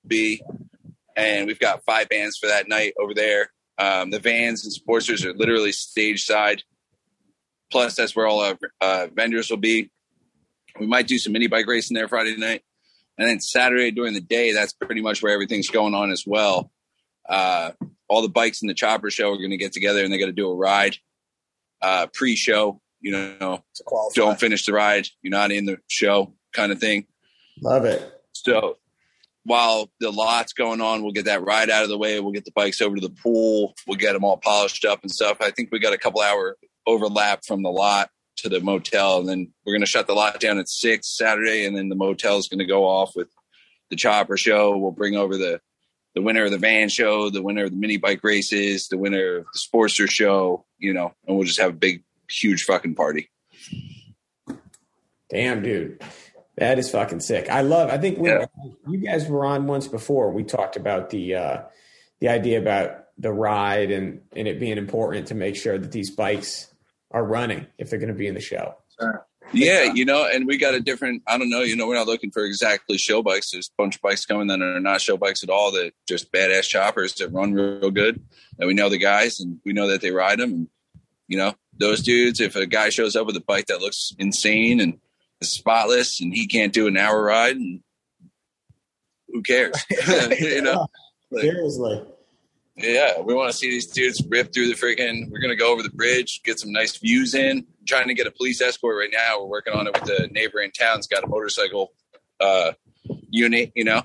be, and we've got 5 bands for that night over there. The vans and sportsters are literally stage side. Plus, that's where all our vendors will be. We might do some mini bike racing there Friday night, and then Saturday during the day, that's pretty much where everything's going on as well. All the bikes in the chopper show are going to get together, and they got to do a ride pre-show. You know, don't finish the ride, you're not in the show, kind of thing. Love it. So while the lot's going on, we'll get that ride out of the way. We'll get the bikes over to the pool. We'll get them all polished up and stuff. I think we got a couple-hour overlap from the lot to the motel, and then we're going to shut the lot down at 6 Saturday, and then the motel's going to go off with the chopper show. We'll bring over the winner of the van show, the winner of the mini bike races, the winner of the sportster show, you know, and we'll just have a big, huge fucking party. Damn, dude. That is fucking sick. I think you guys were on once before. We talked about the idea about the ride and it being important to make sure that these bikes are running if they're going to be in the show. Sure. Yeah, you know, and we got a different, I don't know, you know, we're not looking for exactly show bikes. There's a bunch of bikes coming that are not show bikes at all, that just badass choppers that run real good. And we know the guys and we know that they ride them. And, you know, those dudes, if a guy shows up with a bike that looks insane and is spotless and he can't do an hour ride, and who cares? You know? Like, seriously. Yeah, we want to see these dudes rip through the freaking, we're going to go over the bridge, get some nice views in. I'm trying to get a police escort right now. We're working on it with the neighboring town's got a motorcycle unit, you know.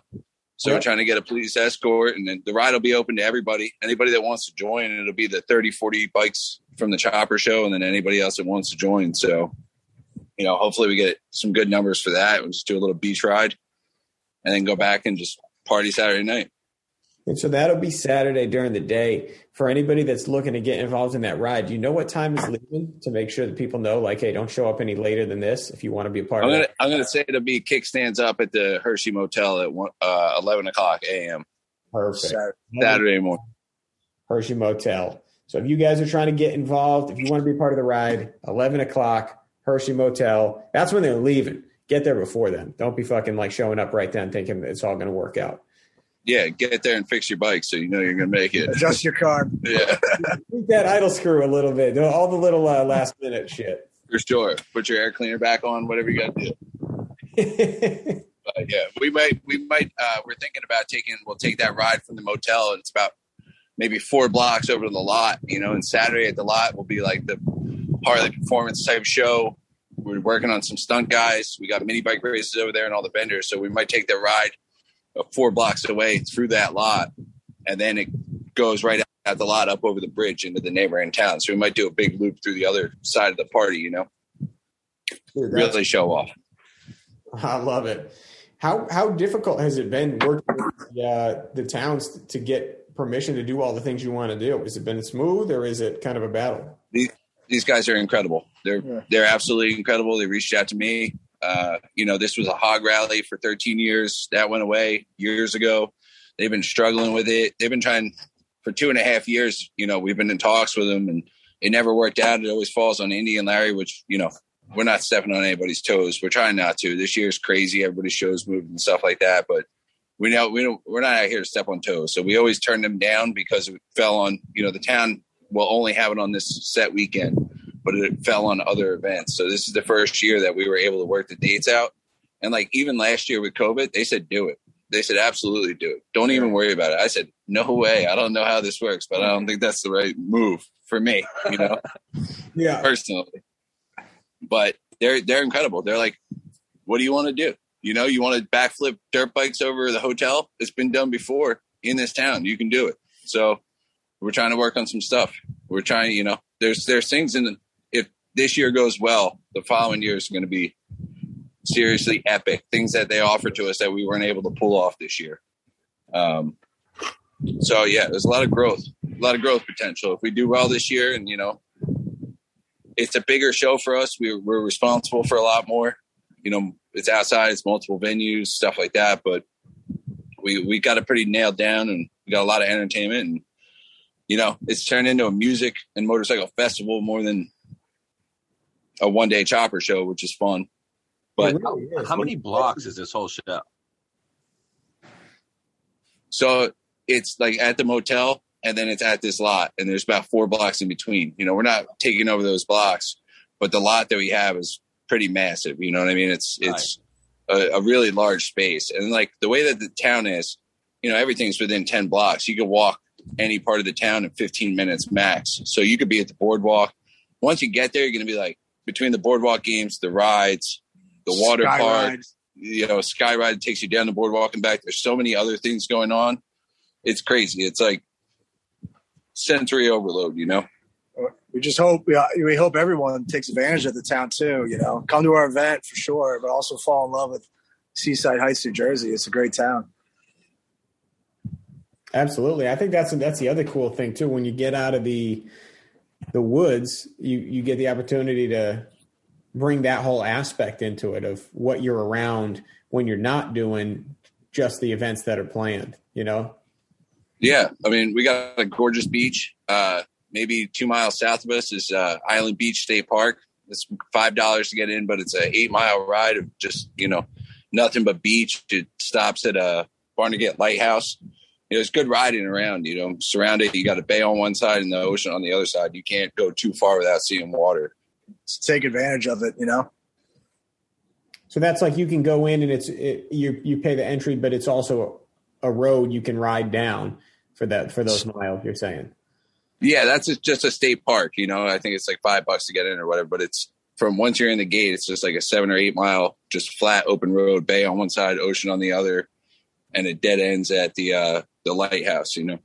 So we're trying to get a police escort, and then the ride will be open to everybody. Anybody that wants to join, it'll be the 30, 40 bikes from the Chopper show, and then anybody else that wants to join. So, you know, hopefully we get some good numbers for that. We'll just do a little beach ride and then go back and just party Saturday night. And so that'll be Saturday during the day. For anybody that's looking to get involved in that ride, do you know what time is leaving to make sure that people know, like, hey, don't show up any later than this if you want to be a part of it? I'm going to say it'll be kickstands up at the Hershey Motel at 11 o'clock a.m. Perfect. Saturday morning. Hershey Motel. So if you guys are trying to get involved, if you want to be part of the ride, 11 o'clock, Hershey Motel. That's when they're leaving. Get there before then. Don't be fucking, like, showing up right then thinking it's all going to work out. Yeah, get there and fix your bike so you know you're going to make it. Adjust your car. Yeah. Keep that idle screw a little bit. All the little last-minute shit. For sure. Put your air cleaner back on, whatever you got to do. But, yeah, we might, we're thinking about we'll take that ride from the motel, and it's about maybe 4 blocks over to the lot, you know, and Saturday at the lot will be like the part of the performance type show. We're working on some stunt guys. We got mini bike races over there and all the vendors, so we might take that ride 4 blocks away through that lot, and then it goes right at the lot up over the bridge into the neighboring town. So we might do a big loop through the other side of the party, you know. Dude, really show off. I love it. How difficult has it been working with the towns to get permission to do all the things you want to do? Has it been smooth, or is it kind of a battle? These guys are incredible. They're absolutely incredible. They reached out to me. You know, this was a hog rally for 13 years. That went away years ago. They've been struggling with it. They've been trying for 2.5 years. You know, we've been in talks with them, and it never worked out. It always falls on Indy and Larry, which, you know, we're not stepping on anybody's toes. We're trying not to. This year's crazy. Everybody's show's moved and stuff like that. But we know we're not out here to step on toes. So we always turn them down because it fell on, you know, the town will only have it on this set weekend, but it fell on other events. So this is the first year that we were able to work the dates out. And like, even last year with COVID, they said, do it. They said, absolutely do it. Don't even worry about it. I said, no way. I don't know how this works, but I don't think that's the right move for me, you know, yeah, personally. But they're incredible. They're like, what do you want to do? You know, you want to backflip dirt bikes over the hotel? It's been done before in this town. You can do it. So we're trying to work on some stuff. We're trying, you know, there's things in the, this year goes well, the following year is going to be seriously epic. Things that they offer to us that we weren't able to pull off this year. So yeah, there's a lot of growth potential. If we do well this year, and you know, it's a bigger show for us. We're responsible for a lot more, you know, it's outside, it's multiple venues, stuff like that. But we got it pretty nailed down, and we got a lot of entertainment, and you know, it's turned into a music and motorcycle festival more than a one-day chopper show, which is fun. But really how many blocks is this whole show? So it's like at the motel, and then it's at this lot, and there's about 4 blocks in between. You know, we're not taking over those blocks, but the lot that we have is pretty massive. You know what I mean? It's right. a really large space. And like the way that the town is, you know, everything's within 10 blocks. You can walk any part of the town in 15 minutes max. So you could be at the boardwalk. Once you get there, you're going to be like, between the boardwalk games, the rides, the water park, you know, sky ride takes you down the boardwalk and back. There's so many other things going on. It's crazy. It's like sensory overload, you know? We just hope, we hope everyone takes advantage of the town too, you know, come to our event for sure, but also fall in love with Seaside Heights, New Jersey. It's a great town. Absolutely. I think that's the other cool thing too. When you get out of the woods, you get the opportunity to bring that whole aspect into it of what you're around when you're not doing just the events that are planned, you know? Yeah. I mean, we got a gorgeous beach. Maybe 2 miles south of us is Island Beach State Park. It's $5 to get in, but it's an 8-mile ride of just, you know, nothing but beach. It stops at Barnegat Lighthouse. You know, it's good riding around, you know, surrounded. You got a bay on one side and the ocean on the other side. You can't go too far without seeing water. Take advantage of it, you know. So that's like, you can go in and you pay the entry, but it's also a road you can ride down for those miles you're saying. Yeah, that's just a state park, you know. I think it's like $5 to get in or whatever, but it's from once you're in the gate, it's just like a 7 or 8 mile, just flat open road, bay on one side, ocean on the other, and it dead ends at the lighthouse, you know.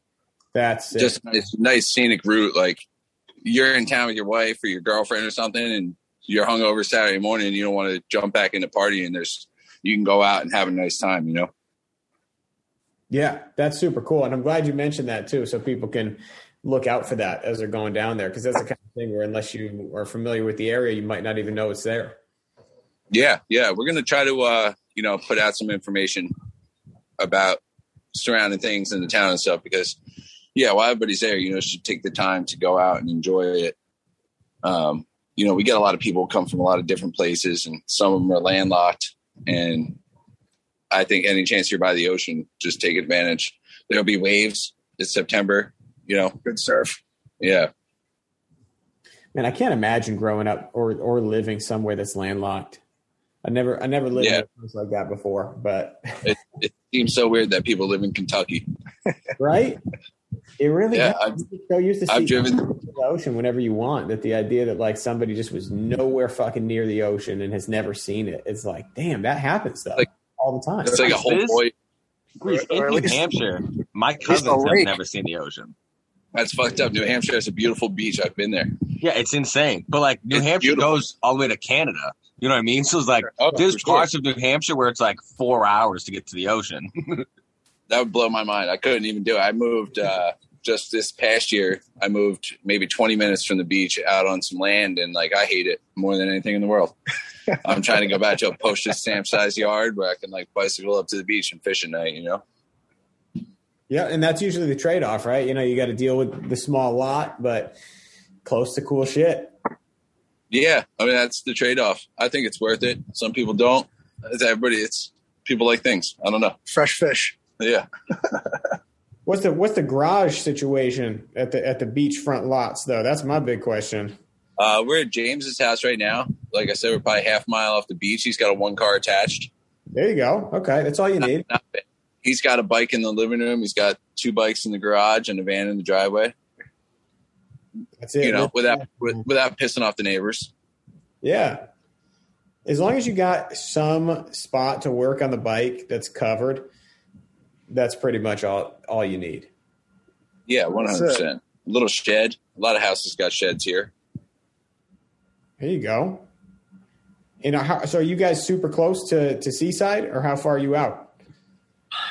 That's just it. It's a nice scenic route. Like, you're in town with your wife or your girlfriend or something, and you're hungover Saturday morning and you don't want to jump back into party, and you can go out and have a nice time, you know? Yeah, that's super cool. And I'm glad you mentioned that too, so people can look out for that as they're going down there. 'Cause that's the kind of thing where, unless you are familiar with the area, you might not even know it's there. Yeah. Yeah. We're going to try to, you know, put out some information about surrounding things in the town and stuff, because yeah, while everybody's there, you know, should take the time to go out and enjoy it. You know, we get a lot of people come from a lot of different places, and some of them are landlocked. And I think any chance you're by the ocean, just take advantage. There'll be waves. It's September, you know, good surf. Yeah. Man, I can't imagine growing up or living somewhere that's landlocked. I never lived in a place like that before, but it seems so weird that people live in Kentucky. Right? It really is. So used to see the ocean whenever you want, that the idea that like somebody just was nowhere fucking near the ocean and has never seen it, it's like, damn, that happens though, like, all the time. It's like a whole boy. In New Hampshire, my cousins have never seen the ocean. That's fucked up. New Hampshire has a beautiful beach. I've been there. Yeah, it's insane. But like New Hampshire goes all the way to Canada. You know what I mean? So it's like there's parts of New Hampshire where it's like 4 hours to get to the ocean. That would blow my mind. I couldn't even do it. I moved just this past year. I moved maybe 20 minutes from the beach out on some land, and like I hate it more than anything in the world. I'm trying to go back to a postage stamp sized yard where I can like bicycle up to the beach and fish at night, you know? Yeah, and that's usually the trade-off, right? You know, you got to deal with the small lot, but close to cool shit. Yeah, I mean, that's the trade-off. I think it's worth it. Some people don't. It's people like things. I don't know. Fresh fish. Yeah. What's the garage situation at the beachfront lots though? That's my big question. We're at James's house right now. Like I said, we're probably half mile off the beach. He's got a 1-car attached. There you go. Okay, that's all you need. He's got a bike in the living room. He's got 2 bikes in the garage and a van in the driveway. That's it. You know, without pissing off the neighbors. Yeah. As long as you got some spot to work on the bike that's covered, that's pretty much all you need. Yeah, 100%. A little shed. A lot of houses got sheds here. There you go. And so are you guys super close to Seaside, or how far are you out?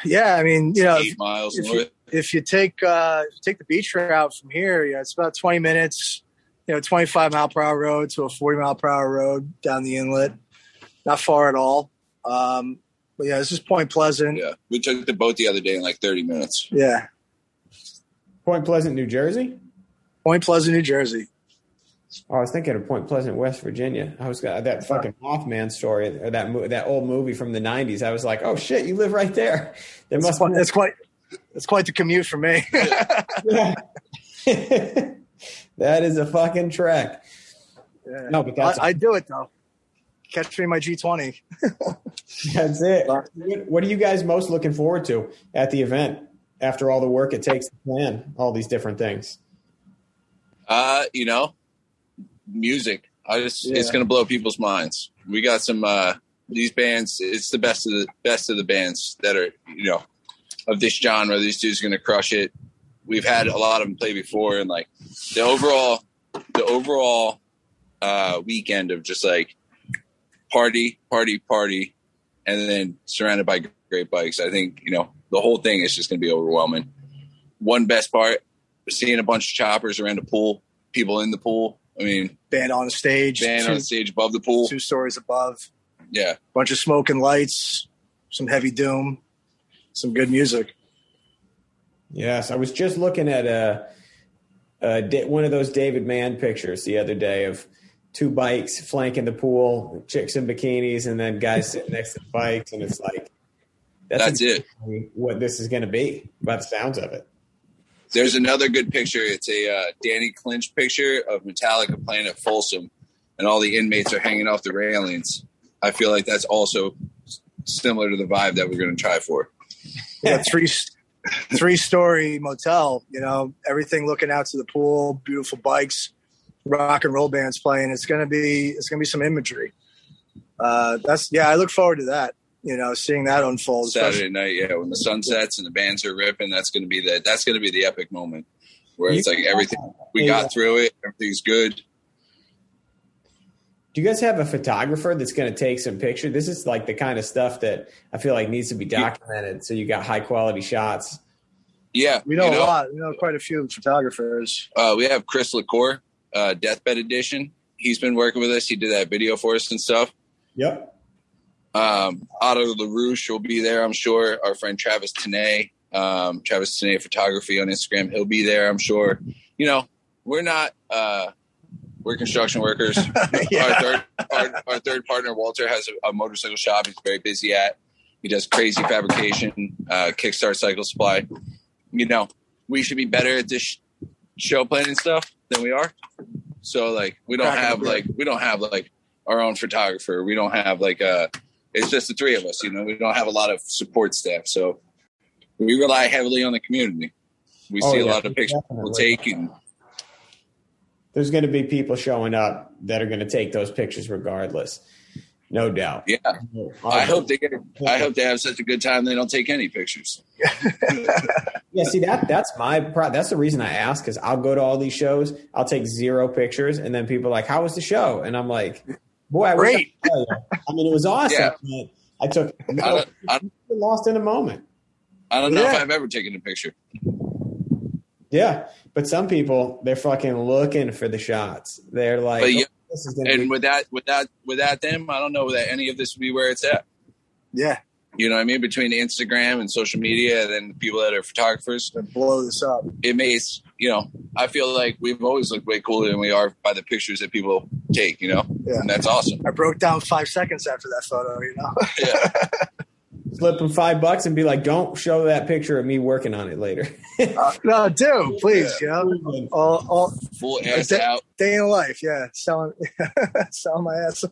Yeah, I mean, you know, 8 miles north. If you take the beach route from here, yeah, it's about 20 minutes, you know, 25 mile per hour road to a 40 mile per hour road down the inlet. Not far at all. But yeah, this is Point Pleasant. Yeah, we took the boat the other day in like 30 minutes. Yeah. Point Pleasant, New Jersey? Point Pleasant, New Jersey. Oh, I was thinking of Point Pleasant, West Virginia. I was that fucking Mothman story, or that old movie from the 90s. I was like, oh shit, you live right there. That's quite the commute for me. That is a fucking trek. Yeah. No, but I do it though. Catch me in my G20. That's it. What are you guys most looking forward to at the event after all the work it takes to plan all these different things? You know, music. It's going to blow people's minds. We got some these bands. It's the best of the bands that are, you know, of this genre. These dudes are going to crush it. We've had a lot of them play before, and like the overall weekend of just like party, and then surrounded by great bikes. I think, you know, the whole thing is just going to be overwhelming. One best part, seeing a bunch of choppers around the pool, people in the pool. I mean, band on stage above the pool, 2 stories above. Yeah. Bunch of smoke and lights, some heavy doom, some good music. Yes, I was just looking at one of those David Mann pictures the other day of two bikes flanking the pool, chicks in bikinis, and then guys sitting next to the bikes, and it's like that's exactly it. What this is going to be by the sounds of it. There's another good picture. It's a Danny Clinch picture of Metallica playing at Folsom, and all the inmates are hanging off the railings. I feel like that's also similar to the vibe that we're going to try for. Yeah, three-story motel, you know, everything looking out to the pool, beautiful bikes, rock and roll bands playing. It's going to be some imagery. I look forward to that, you know, seeing that unfold. Saturday night, yeah, when the sun sets and the bands are ripping, that's going to be the epic moment where it's like everything we got through it, everything's good. Do you guys have a photographer that's going to take some pictures? This is like the kind of stuff that I feel like needs to be documented, so you got high quality shots. Yeah, we know a lot. We know quite a few photographers. We have Chris LaCour, Deathbed Edition. He's been working with us. He did that video for us and stuff. Yep. Otto LaRouche will be there, I'm sure. Our friend Travis Tanay, Travis Tanay Photography on Instagram. He'll be there, I'm sure. You know, we're not. We're construction workers. Yeah. Our third partner, Walter, has a motorcycle shop he's very busy at. He does crazy fabrication, kickstart cycle supply. You know, we should be better at this show planning stuff than we are. So, like, we don't have our own photographer. We don't have, it's just the three of us, you know. We don't have a lot of support staff. So we rely heavily on the community. We see a lot of pictures people take and – there's going to be people showing up that are going to take those pictures regardless. No doubt. Yeah. I hope they have such a good time they don't take any pictures. Yeah, see, that's my problem. That's the reason I ask, because I'll go to all these shows, I'll take zero pictures, and then people are like, how was the show? And I'm like, boy, I wish I could tell you. I mean, it was awesome. Yeah. I took – I'm lost in a moment. I don't know if I've ever taken a picture. Yeah, but some people, they're fucking looking for the shots. They're like, this is gonna be without them, I don't know that any of this would be where it's at. Yeah. You know what I mean? Between Instagram and social media and then the people that are photographers. And blow this up. It may, you know, I feel like we've always looked way cooler than we are by the pictures that people take, you know? Yeah. And that's awesome. I broke down 5 seconds after that photo, you know? Yeah. Slip them $5 and be like, don't show that picture of me working on it later. No, do please, yeah. You know, all full ass out. Day in life, yeah. Selling my ass.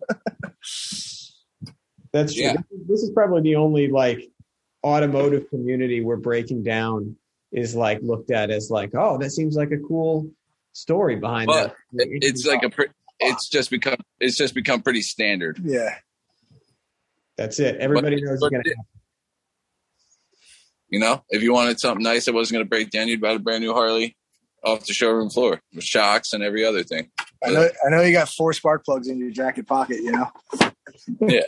That's true. Yeah. This is probably the only automotive community we're breaking down is looked at as that seems like a cool story behind that. It's just become pretty standard. Yeah. That's it. Everybody knows it's going to happen. You know, if you wanted something nice that wasn't going to break down, you'd buy a brand new Harley off the showroom floor with shocks and every other thing. I know you got 4 spark plugs in your jacket pocket, you know? Yeah.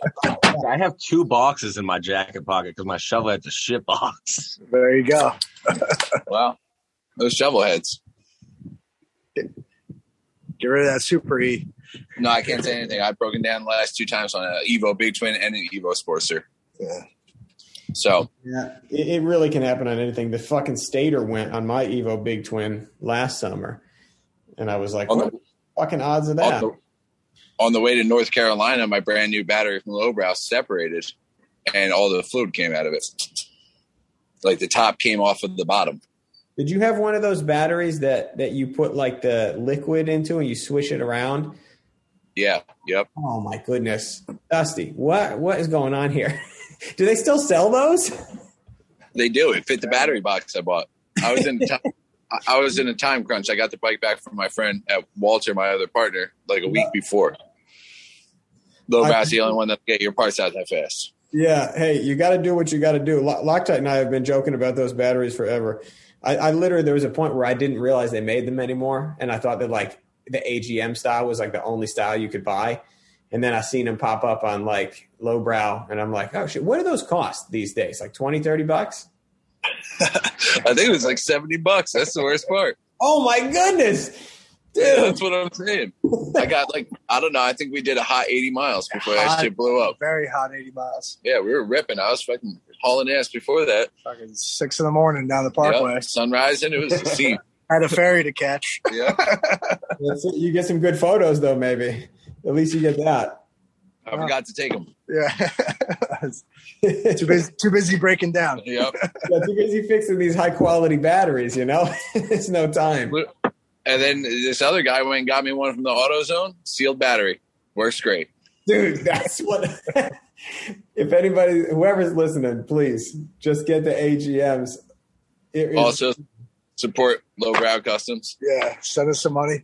I have 2 boxes in my jacket pocket because my shovel head's a shit box. There you go. Wow. Those shovel heads. Get rid of that Super E. No, I can't say anything. I've broken down the last 2 times on an Evo Big Twin and an Evo Sportster. Yeah. So. Yeah, it really can happen on anything. The fucking stator went on my Evo Big Twin last summer. And I was like, what the fucking odds of that? On the way to North Carolina, my brand new battery from Lowbrow separated and all the fluid came out of it. Like the top came off of the bottom. Did you have one of those batteries that you put the liquid into and you swish it around? Yeah. Yep. Oh my goodness, Dusty! What is going on here? Do they still sell those? They do. It fit the battery box I bought. I was in a time crunch. I got the bike back from my friend at Walter, my other partner, a week before. Lowbrow's the only one that get your parts out that fast. Yeah. Hey, you got to do what you got to do. Loctite and I have been joking about those batteries forever. I literally there was a point where I didn't realize they made them anymore, and I thought that the AGM style was the only style you could buy. And then I seen them pop up on Lowbrow and I'm like, oh shit, what do those cost these days? $20-$30? I think it was $70. That's the worst part. Oh my goodness. Yeah, that's what I'm saying. I got like, I don't know, I think we did a hot 80 miles before that shit blew up. Very hot 80 miles. Yeah, we were ripping. I was fucking hauling ass before that. Fucking 6 in the morning down the parkway. Yep, sun rising, it was the sea. Had a ferry to catch. Yeah. You get some good photos though, maybe. At least you get that. I forgot to take them. Yeah. too busy breaking down. Yep. Yeah, too busy fixing these high quality batteries, you know? There's no time. And then this other guy went and got me one from the AutoZone, sealed battery. Works great. Dude, that's what – if anybody – whoever's listening, please just get the AGMs. Also – support Lowbrow Customs. Yeah, send us some money.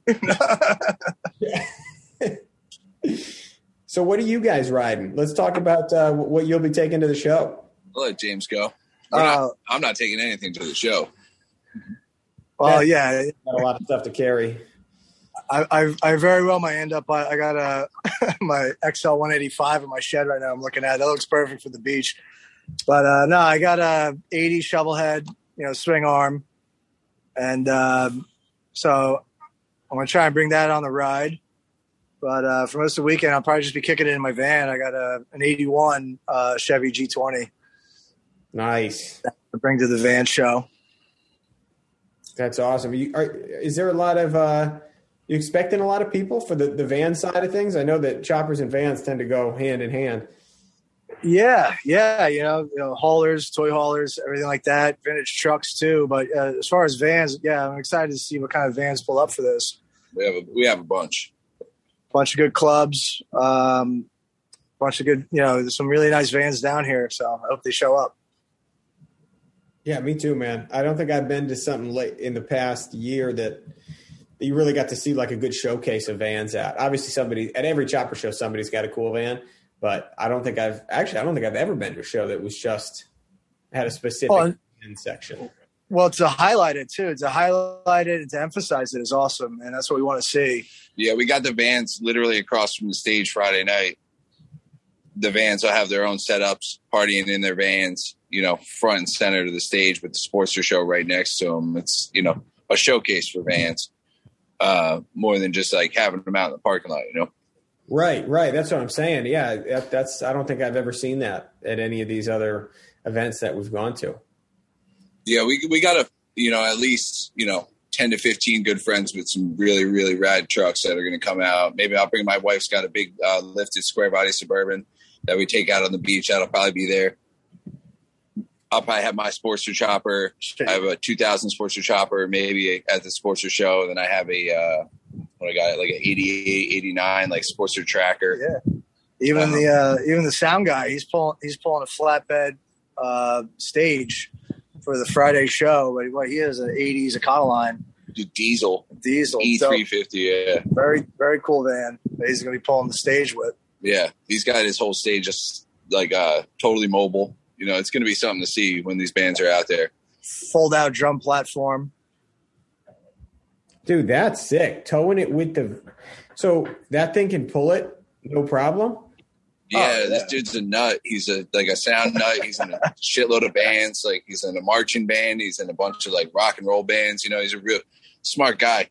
So what are you guys riding? Let's talk about what you'll be taking to the show. I'll let James go. I'm not taking anything to the show. Well, yeah. Got a lot of stuff to carry. I very well might end up – I got my XL 185 in my shed right now I'm looking at. That looks perfect for the beach. But, no, I got a 80 shovel head, swing arm. And so I'm going to try and bring that on the ride. But for most of the weekend, I'll probably just be kicking it in my van. I got an 81 Chevy G20. Nice. To bring to the van show. That's awesome. Is there a lot of – you expecting a lot of people for the van side of things? I know that choppers and vans tend to go hand in hand. Yeah, haulers, toy haulers, everything like that, vintage trucks too. But as far as vans, yeah, I'm excited to see what kind of vans pull up for this. We have a bunch of good clubs, bunch of good, there's some really nice vans down here. So I hope they show up. Yeah, me too, man. I don't think I've been to something late in the past year that you really got to see like a good showcase of vans at. Obviously, somebody at every chopper show, somebody's got a cool van. But I don't think I've ever been to a show that was just had a specific section. Well, to highlight it too, and to emphasize it is awesome, and that's what we want to see. Yeah, we got the vans literally across from the stage Friday night. The vans will have their own setups, partying in their vans, front and center to the stage with the Sportster show right next to them. It's a showcase for vans, more than just like having them out in the parking lot, Right. That's what I'm saying. Yeah, I don't think I've ever seen that at any of these other events that we've gone to. Yeah, we got to, at least, 10 to 15 good friends with some really, really rad trucks that are going to come out. Maybe I'll bring – my wife's got a big lifted square body Suburban that we take out on the beach. That'll probably be there. I'll probably have my Sportster chopper. I have a 2000 Sportster chopper maybe at the Sportster show. Then I have a when I got like an 88, 89, like Sportster tracker. Yeah, even the sound guy, he's pulling a flatbed stage for the Friday show. But what he is an 80s Econoline, diesel E350. Yeah, very very cool van that he's gonna be pulling the stage with. Yeah, he's got his whole stage just like totally mobile. It's gonna be something to see when these bands are out there. Fold out drum platform. Dude, that's sick. Towing it with the – so that thing can pull it, no problem? Yeah, this dude's a nut. He's a sound nut. He's in a shitload of bands. Like, he's in a marching band. He's in a bunch of, like, rock and roll bands. He's a real smart guy.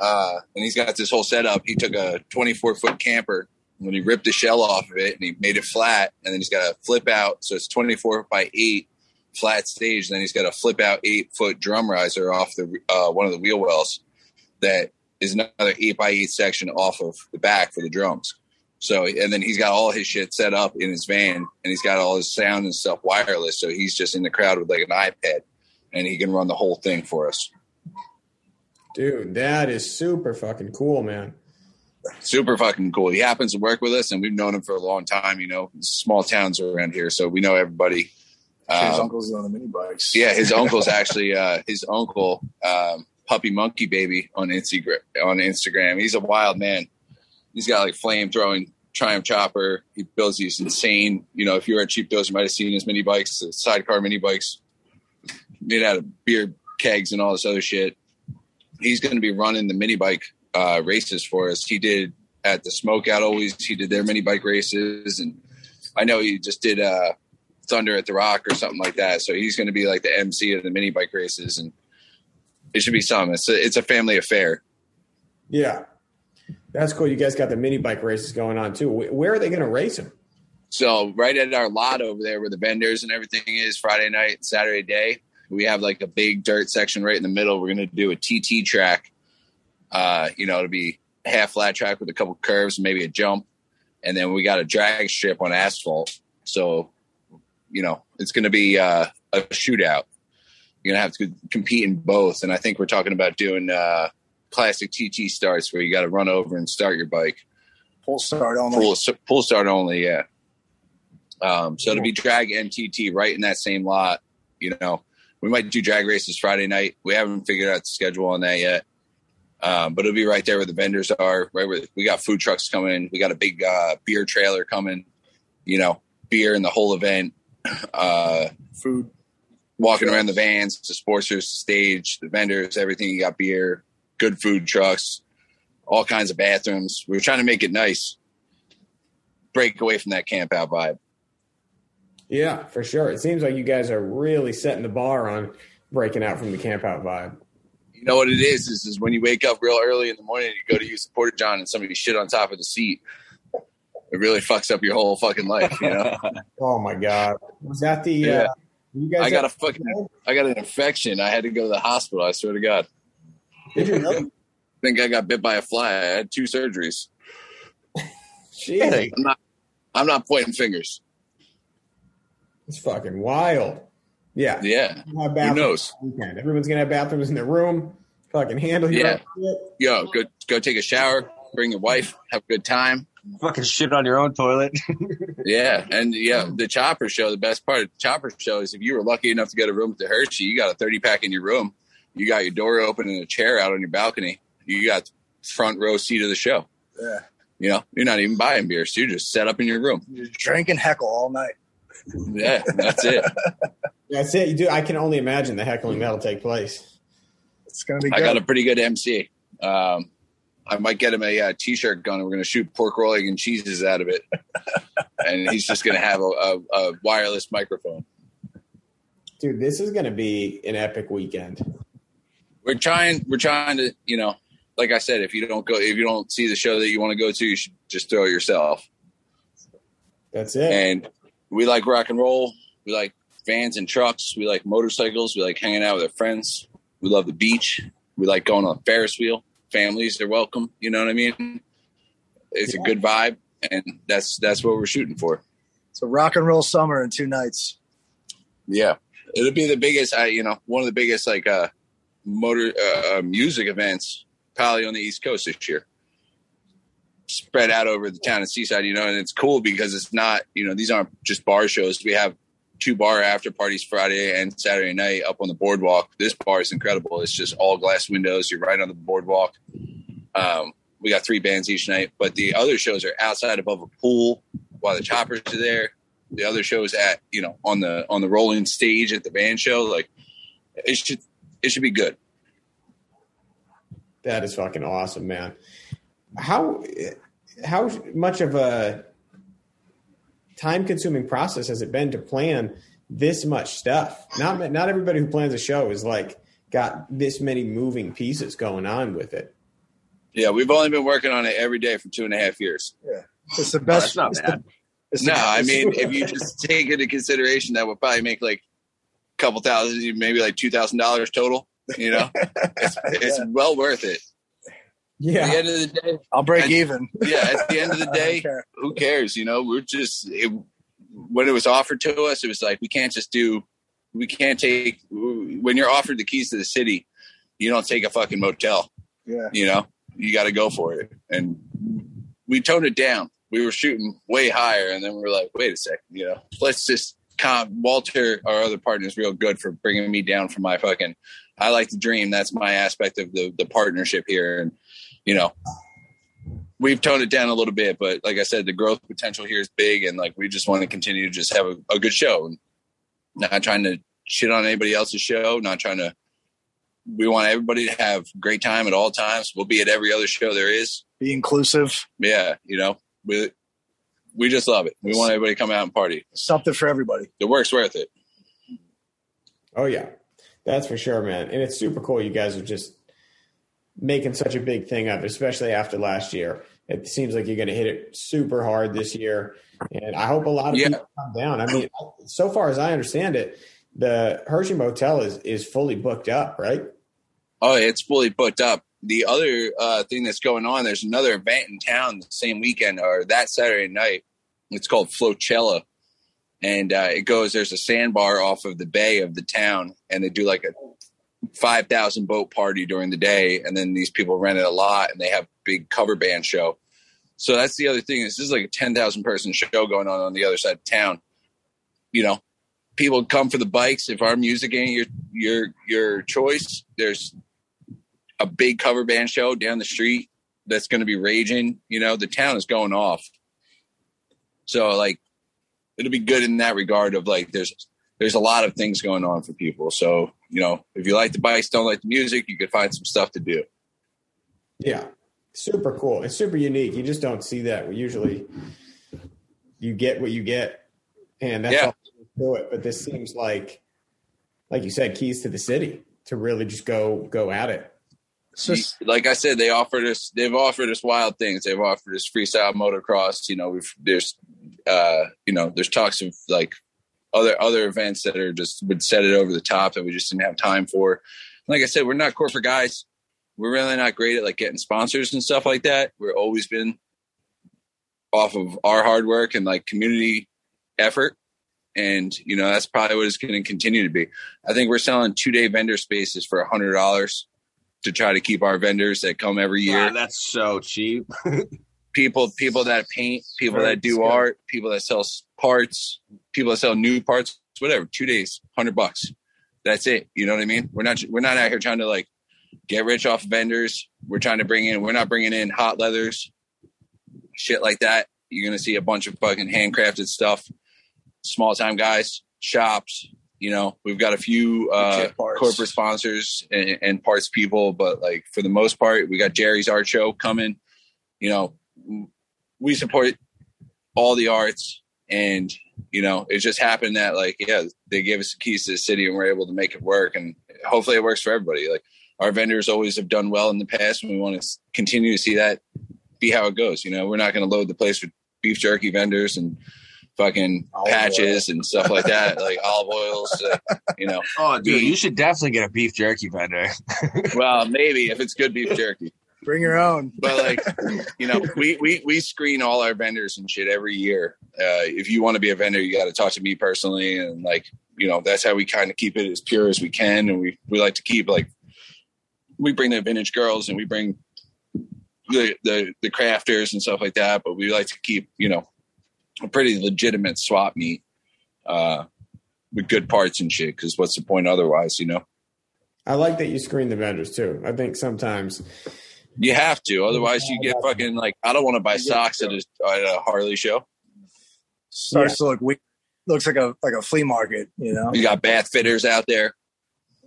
And he's got this whole setup. He took a 24-foot camper, and when he ripped the shell off of it, and he made it flat, and then he's got a flip-out. So it's 24x8 flat stage, and then he's got a flip-out 8-foot drum riser off the one of the wheel wells. That is another 8x8 section off of the back for the drums. So, and then he's got all his shit set up in his van, and he's got all his sound and stuff wireless. So he's just in the crowd with like an iPad, and he can run the whole thing for us. Dude, that is super fucking cool, man. Super fucking cool. He happens to work with us, and we've known him for a long time. Small towns around here, so we know everybody. His uncle's on the mini bikes. Yeah, his uncle's actually his uncle. Puppy Monkey Baby on Instagram. He's a wild man. He's got like flame throwing Triumph chopper. He builds these insane, if you were at Cheap Thrills, you might have seen his mini bikes, the sidecar mini bikes made out of beer kegs and all this other shit. He's going to be running the mini bike races for us. He did at the Smokeout always. He did their mini bike races. And I know he just did Thunder at the Rock or something like that. So he's going to be like the MC of the mini bike races. And it should be some. It's a family affair. Yeah. That's cool. You guys got the mini bike races going on too. Where are they going to race them? So right at our lot over there where the vendors and everything is, Friday night, Saturday day, we have like a big dirt section right in the middle. We're going to do a TT track. It'll be a half flat track with a couple curves, maybe a jump. And then we got a drag strip on asphalt. So, it's going to be a shootout. You're going to have to compete in both. And I think we're talking about doing classic TT starts where you got to run over and start your bike. Pull start only. Pull start only, yeah. So it'll be drag and TT right in that same lot. We might do drag races Friday night. We haven't figured out the schedule on that yet. But it'll be right there where the vendors are, right where we got food trucks coming. We got a big beer trailer coming, beer in the whole event. Food. Walking around the vans, the sportsers, the stage, the vendors, everything. You got beer, good food trucks, all kinds of bathrooms. We were trying to make it nice. Break away from that camp out vibe. Yeah, for sure. It seems like you guys are really setting the bar on breaking out from the camp out vibe. You know what it is when you wake up real early in the morning and you go to use the Porta John and somebody shit on top of the seat. It really fucks up your whole fucking life, Oh my God. Was that the you guys I got an infection. I had to go to the hospital, I swear to God. Did you know? I think I got bit by a fly. I had 2 surgeries. Jeez. I'm not pointing fingers. It's fucking wild. Yeah. Yeah. Who knows? Everyone's going to have bathrooms in their room. Fucking handle your own shit. Yo, go take a shower. Bring your wife. Have a good time. Fucking shit on your own toilet. Yeah. And, the Chopper Show, the best part of the Chopper Show is if you were lucky enough to get a room at the Hershey, you got a 30-pack in your room. You got your door open and a chair out on your balcony. You got front row seat of the show. Yeah. You're not even buying beer. So you're just set up in your room. You're drinking heckle all night. Yeah, that's it. That's it. You do. I can only imagine the heckling that'll take place. It's gonna be good. I got a pretty good MC. I might get him a t-shirt gun, and we're gonna shoot pork rolling and cheeses out of it, and he's just gonna have a wireless microphone. Dude, this is gonna be an epic weekend. We're trying to, like I said, if you don't see the show that you want to go to, you should just throw it yourself. That's it. And we like rock and roll. We like vans and trucks. We like motorcycles. We like hanging out with our friends. We love the beach. We like going on a Ferris wheel. Families are welcome. You know what I mean? It's a good vibe, and that's what we're shooting for. It's a rock and roll summer in 2 nights. Yeah, it'll be the biggest. One of the biggest music events probably on the East Coast this year. Spread out over the town of Seaside, and it's cool because it's not, these aren't just bar shows. We have 2 bar after parties Friday and Saturday night up on the boardwalk. This bar is incredible. It's just all glass windows. You're right on the boardwalk. We got 3 bands each night, but the other shows are outside above a pool while the Choppers are there. The other shows at, on the rolling stage at the band show. Like it should be good. That is fucking awesome, man. How much of a time-consuming process has it been to plan this much stuff? Not everybody who plans a show is got this many moving pieces going on with it. Yeah, we've only been working on it every day for 2.5 years. Yeah, it's the best. No, that's not bad. If you just take into consideration that we'll probably make a couple thousand, maybe $2,000 total. It's well worth it. Yeah. At the end of the day, I'll break even. Yeah. At the end of the day, who cares? We're just, when it was offered to us, it was when you're offered the keys to the city, you don't take a fucking motel. Yeah. You got to go for it. And we toned it down. We were shooting way higher. And then we were like, wait a second, let's just Walter, our other partner, is real good for bringing me down from my fucking, I like to dream. That's my aspect of the partnership here. And, we've toned it down a little bit, but like I said, the growth potential here is big, and we just want to continue to just have a good show, and not trying to shit on anybody else's show, we want everybody to have a great time at all times. We'll be at every other show there is. Be inclusive. Yeah. We just love it. We want everybody to come out and party. Something for everybody. The work's worth it. Oh yeah, that's for sure, man. And it's super cool. You guys are just making such a big thing of it, especially after last year. It seems like you're going to hit it super hard this year. And I hope a lot of people come down. I mean, so far as I understand it, the Hershey Motel is fully booked up, right? Oh, it's fully booked up. The other thing that's going on, there's another event in town the same weekend or that Saturday night. It's called Flochella. And it goes, there's a sandbar off of the bay of the town, and they do like a 5,000 boat party during the day. And then these people rent it a lot, and they have a big cover band show. So that's the other thing. This is like a 10,000 person show going on the other side of town. You know, people come for the bikes. If our music ain't your choice, there's a big cover band show down the street that's going to be raging. You know, the town is going off. So like, it'll be good in that regard of like, there's a lot of things going on for people. So, you know, if you like the bikes, don't like the music, you could find some stuff to do. Yeah. Super cool. It's super unique. You just don't see that. Usually you get what you get, and that's all there is to it. But this seems like you said, keys to the city to really just go at it. So, like I said, they've offered us wild things. They've offered us freestyle motocross. You know, there's talks of like other events that are just would set it over the top that we just didn't have time for. Like I said, we're not corporate guys. We're really not great at like getting sponsors and stuff like that. We've always been off of our hard work and like community effort. And, you know, that's probably what it's going to continue to be. I think we're selling 2-day vendor spaces for $100 to try to keep our vendors that come every year. Wow, that's so cheap. People that paint, people that do art, people that sell parts, people that sell new parts, whatever. 2 days, $100. That's it. You know what I mean? We're not out here trying to like get rich off vendors. We're not bringing in hot leathers, shit like that. You're gonna see a bunch of fucking handcrafted stuff. Small time guys, shops. You know, we've got a few corporate sponsors and parts people, but like for the most part, we got Jerry's art show coming. You know, we support all the arts, and you know, it just happened that like, yeah, they gave us the keys to the city, and we're able to make it work, and hopefully it works for everybody. Like our vendors always have done well in the past, and we want to continue to see that be how it goes. You know, we're not going to load the place with beef jerky vendors and fucking olive patches oil and stuff like that, like olive oils, you know. Oh, dude, you should definitely get a beef jerky vendor. Well, maybe if it's good beef jerky. Bring your own. But like, you know, we screen all our vendors and shit every year. If you want to be a vendor, you got to talk to me personally. And like, you know, that's how we kind of keep it as pure as we can. And we like to keep like, we bring the vintage girls and we bring the crafters and stuff like that. But we like to keep, you know, a pretty legitimate swap meet with good parts and shit, because what's the point otherwise, you know? I like that you screen the vendors too. I think sometimes you have to, otherwise you get fucking like, I don't want to buy socks at a Harley show. Starts to look weak. Looks like a flea market, you know? You got bath fitters out there.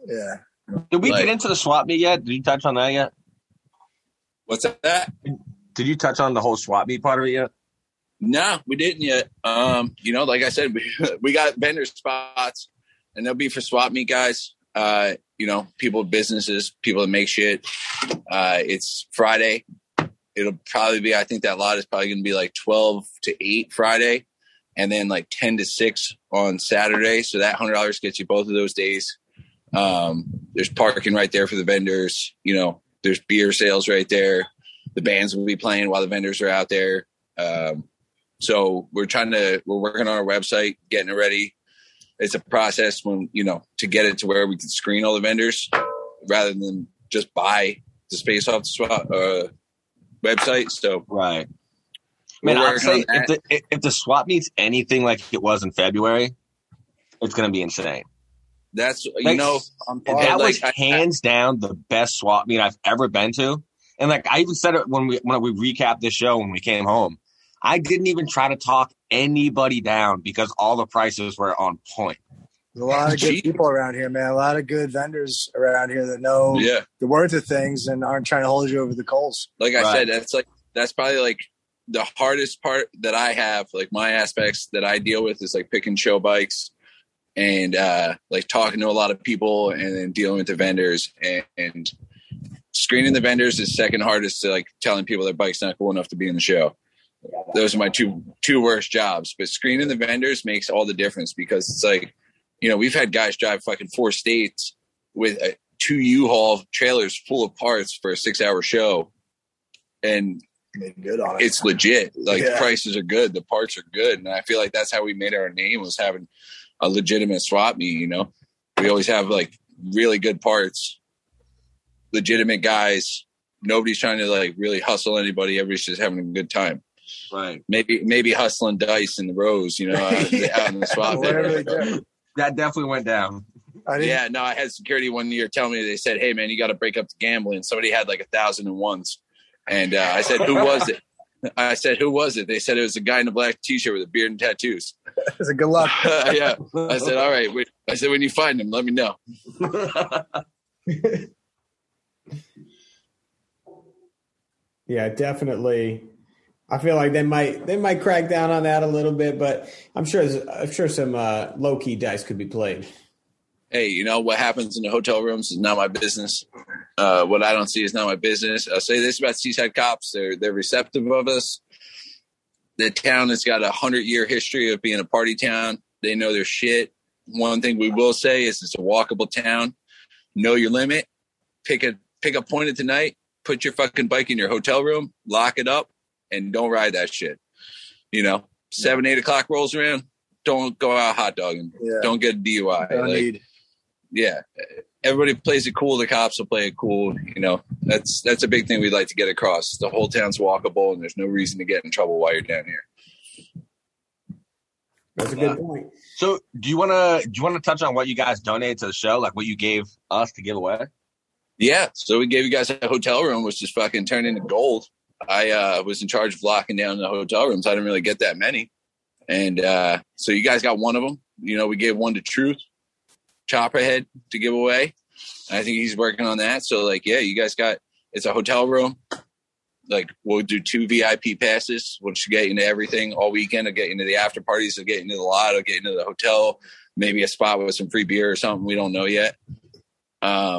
Yeah. Did we get into the swap meet yet? Did you touch on that yet? What's that? Did you touch on the whole swap meet part of it yet? No, we didn't yet. You know, like I said, we got vendor spots, and they'll be for swap meet guys. You know, people, businesses, people that make shit. It's Friday. It'll probably be, I think that lot is probably going to be like 12 to 8 Friday, and then like 10 to 6 on Saturday. So that $100 gets you both of those days. There's parking right there for the vendors. You know, there's beer sales right there. The bands will be playing while the vendors are out there. So we're working on our website, getting it ready. It's a process when, you know, to get it to where we can screen all the vendors rather than just buy the space off the swap website. So, right. Man, I'd say if the swap meets anything like it was in February, it's going to be insane. That's, you like, know, that was like, hands down the best swap meet I've ever been to. And like, I even said it when we recapped this show, when we came home, I didn't even try to talk anybody down because all the prices were on point. There's a lot of good people around here, man. A lot of good vendors around here that know the worth of things and aren't trying to hold you over the coals. Like I said, that's probably like the hardest part that I have. Like my aspects that I deal with is like picking show bikes and like talking to a lot of people and then dealing with the vendors and screening the vendors is second hardest to like telling people their bike's not cool enough to be in the show. Those are my two worst jobs, but screening the vendors makes all the difference because it's like, you know, we've had guys drive fucking 4 states with two U-Haul trailers full of parts for a 6-hour show. And good on it's legit. Like the prices are good. The parts are good. And I feel like that's how we made our name, was having a legitimate swap meet. You know, we always have like really good parts, legitimate guys. Nobody's trying to like really hustle anybody. Everybody's just having a good time. Right. Maybe hustling dice in the rows, you know, out in the swap. That definitely went down. I had security one year tell me, they said, hey man, you got to break up the gambling. Somebody had like 1,001s. And I said, who was it? They said it was a guy in a black T-shirt with a beard and tattoos. That's a good luck. Yeah. I said, all right. I said, when you find him, let me know. Yeah, definitely. I feel like they might crack down on that a little bit, but I'm sure some low-key dice could be played. Hey, you know, what happens in the hotel rooms is not my business. What I don't see is not my business. I'll say this about Seaside Cops. They're receptive of us. The town has got a 100-year history of being a party town. They know their shit. One thing we will say is it's a walkable town. Know your limit. Pick a point at the night. Put your fucking bike in your hotel room. Lock it up. And don't ride that shit. You know, 7, 8 o'clock rolls around. Don't go out hot dogging. Yeah. Don't get a DUI. Yeah. Everybody plays it cool. The cops will play it cool. You know, that's a big thing we'd like to get across. The whole town's walkable and there's no reason to get in trouble while you're down here. That's a good point. So do you want to touch on what you guys donated to the show? Like what you gave us to give away? Yeah. So we gave you guys a hotel room, which is fucking turned into gold. I was in charge of locking down the hotel rooms. I didn't really get that many. And so you guys got one of them. You know, we gave one to Truth Chopperhead to give away. I think he's working on that. So, like, yeah, you guys got – it's a hotel room. Like, we'll do 2 VIP passes, which will get you into everything all weekend. It'll get you into the after parties. It'll get you into the lot. It'll get you into the hotel, maybe a spot with some free beer or something. We don't know yet. And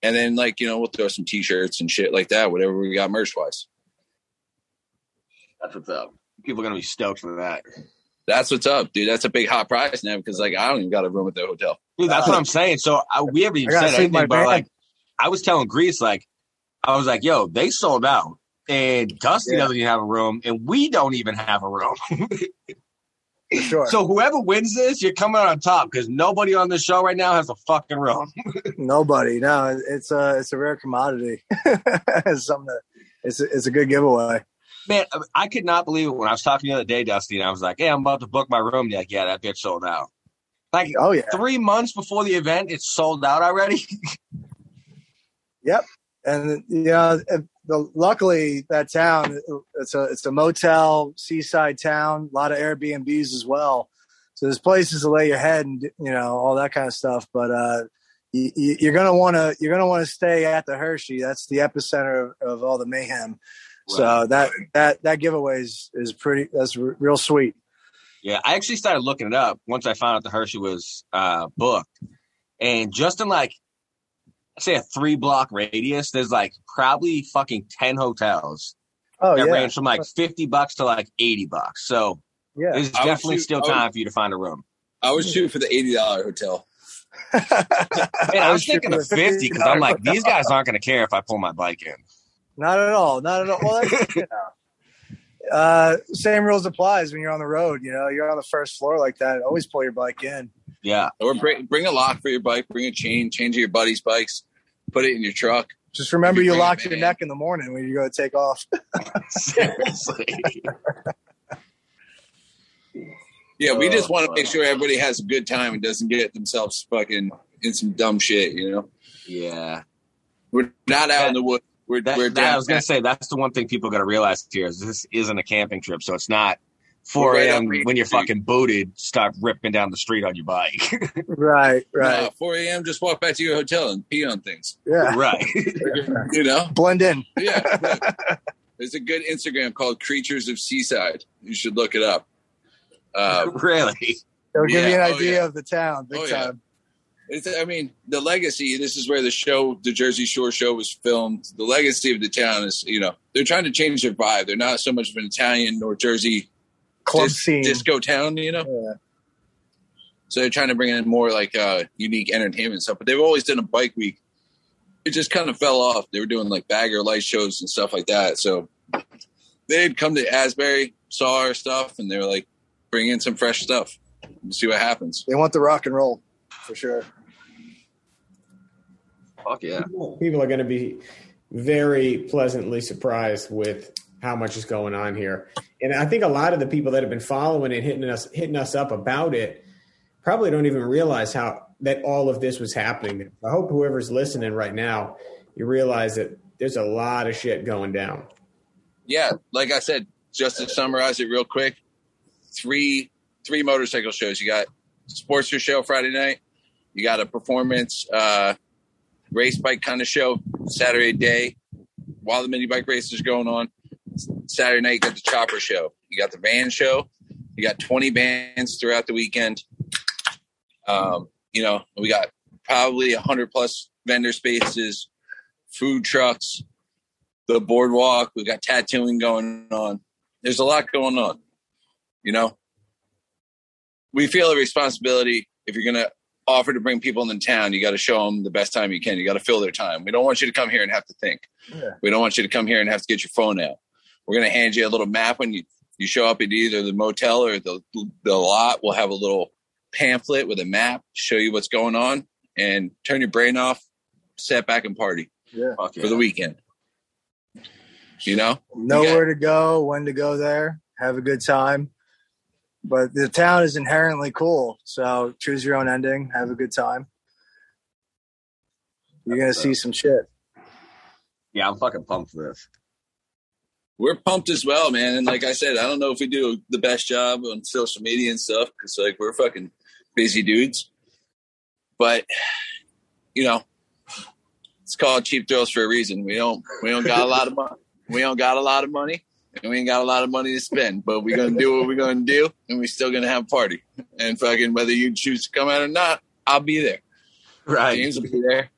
then, like, you know, we'll throw some T-shirts and shit like that, whatever we got merch-wise. That's what's up. People are going to be stoked for that. That's what's up, dude. That's a big hot prize now because, like, I don't even got a room at the hotel. Dude, that's what I'm saying. So we haven't even said anything, but, like, I was telling Grease, like, I was like, yo, they sold out. And Dusty doesn't even have a room, and we don't even have a room. Sure. So whoever wins this, you're coming on top because nobody on the show right now has a fucking room. Nobody. No, it's a rare commodity. It's a good giveaway. Man, I could not believe it when I was talking the other day, Dusty, and I was like, hey, I'm about to book my room. You're like, yeah, that bitch sold out. Like, 3 months before the event, it's sold out already. Yep. And, you know, luckily that town, it's a motel, seaside town, a lot of Airbnbs as well. So there's places to lay your head and, you know, all that kind of stuff. But you're going to want to stay at the Hershey. That's the epicenter of all the mayhem. So that giveaway is pretty. That's real sweet. Yeah, I actually started looking it up once I found out the Hershey was booked, and just in like, say a 3-block radius, there's like probably fucking 10 hotels range from like $50 to like $80. So there's definitely still time for you to find a room. I was shooting for the $80 hotel. Man, I was thinking of $50 because I'm like, these guys aren't going to care if I pull my bike in. Not at all. Well, that's, you know, same rules applies when you're on the road. You know, you're on the first floor like that. Always pull your bike in. Yeah. Or bring a lock for your bike. Bring a chain. Change your buddy's bikes. Put it in your truck. Just remember you lock your neck in the morning when you go to take off. Seriously. Yeah, we just want to make sure everybody has a good time and doesn't get themselves fucking in some dumb shit, you know? Yeah. We're not out in the woods. I was gonna say that's the one thing people gotta realize here is this isn't a camping trip, so it's not 4 a.m. when you're fucking booted, start ripping down the street on your bike. Right. 4 a.m. just walk back to your hotel and pee on things. Yeah, right. You know, blend in. Yeah, right. There's a good Instagram called Creatures of Seaside. You should look it up. Really, it'll give you an idea of the town. Big time. I mean, the legacy, this is where the show, the Jersey Shore show was filmed. The legacy of the town is, you know, they're trying to change their vibe. They're not so much of an Italian or Jersey club scene, disco town, you know? Yeah. So they're trying to bring in more like unique entertainment stuff. But they've always done a bike week. It just kind of fell off. They were doing like bagger light shows and stuff like that. So they'd come to Asbury, saw our stuff, and they were like, bring in some fresh stuff. We'll see what happens. They want the rock and roll for sure. Fuck yeah. People are going to be very pleasantly surprised with how much is going on here. And I think a lot of the people that have been following and hitting us up about it probably don't even realize how that all of this was happening. I hope whoever's listening right now, you realize that there's a lot of shit going down. Yeah. Like I said, just to summarize it real quick, three motorcycle shows. You got Sportster show Friday night. You got a performance, race bike kind of show Saturday day while the mini bike race is going on. Saturday night, you got the chopper show. You got the van show. You got 20 bands throughout the weekend. You know, we got probably 100 plus vendor spaces, food trucks, the boardwalk. We got tattooing going on. There's a lot going on, you know. We feel a responsibility. If you're going to offer to bring people in the town, you got to show them the best time you can. You got to fill their time. We don't want you to come here and have to think. Yeah. We don't want you to come here and have to get your phone out. We're going to hand you a little map when you show up at either the motel or the lot. We'll have a little pamphlet with a map, show you what's going on, and turn your brain off, sit back and party for the weekend. You know? Know where to go, when to go there, have a good time. But the town is inherently cool, so choose your own ending. Have a good time. You're going to see some shit. Yeah, I'm fucking pumped for this. We're pumped as well, man. And like I said, I don't know if we do the best job on social media and stuff because, like, we're fucking busy dudes. But, you know, it's called Cheap Thrills for a reason. We don't got a lot of money. We don't got a lot of money. And we ain't got a lot of money to spend, but we're going to do what we're going to do, and we're still going to have a party. And fucking whether you choose to come out or not, I'll be there. Right. James will be there.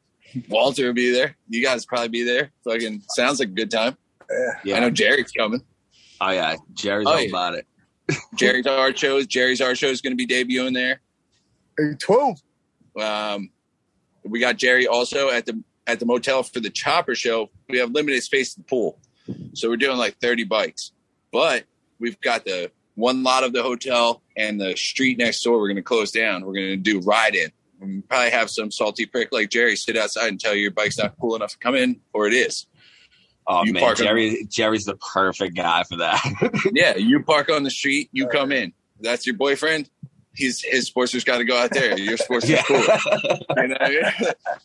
Walter will be there. You guys will probably be there. Fucking sounds like a good time. Yeah. I know Jerry's coming. Oh, yeah. Jerry's all about it. Jerry's art show is going to be debuting there. A12. We got Jerry also at the motel for the chopper show. We have limited space in the pool. So we're doing like 30 bikes, but we've got the one lot of the hotel and the street next door. We're going to close down. We're going to do ride in. We'll probably have some salty prick like Jerry sit outside and tell you your bike's not cool enough to come in, or it is. Oh, you man, Jerry's the perfect guy for that. Yeah, you park on the street, you come in. That's your boyfriend. His sportster's got to go out there. Your sportster's cool. You know what I mean?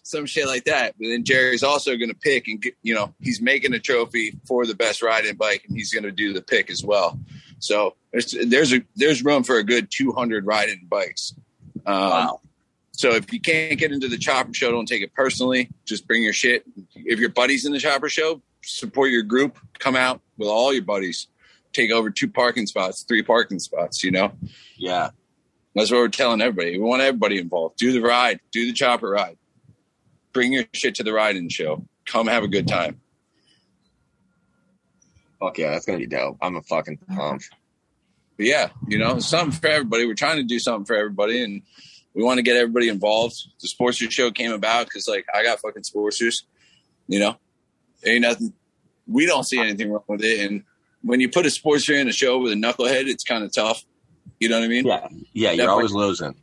Some shit like that. But then Jerry's also going to pick, and you know, he's making a trophy for the best riding bike, and he's going to do the pick as well. So there's room for a good 200 riding bikes. Wow. So if you can't get into the chopper show, don't take it personally. Just bring your shit. If your buddy's in the chopper show, support your group. Come out with all your buddies. Take over 3 parking spots, you know? Yeah. That's what we're telling everybody. We want everybody involved. Do the ride. Do the chopper ride. Bring your shit to the ride-in show. Come have a good time. Fuck yeah, that's going to be dope. I'm a fucking pump. But yeah, you know, something for everybody. We're trying to do something for everybody, and we want to get everybody involved. The Sportster show came about because, like, I got fucking Sportsters. You know, there ain't nothing. We don't see anything wrong with it. And when you put a Sportster in a show with a knucklehead, it's kind of tough. You know what I mean? Yeah, yeah. You're always losing.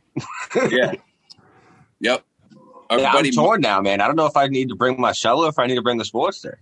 Yeah. Yep. I'm torn now, man. I don't know if I need to bring my show or if I need to bring the Sportster.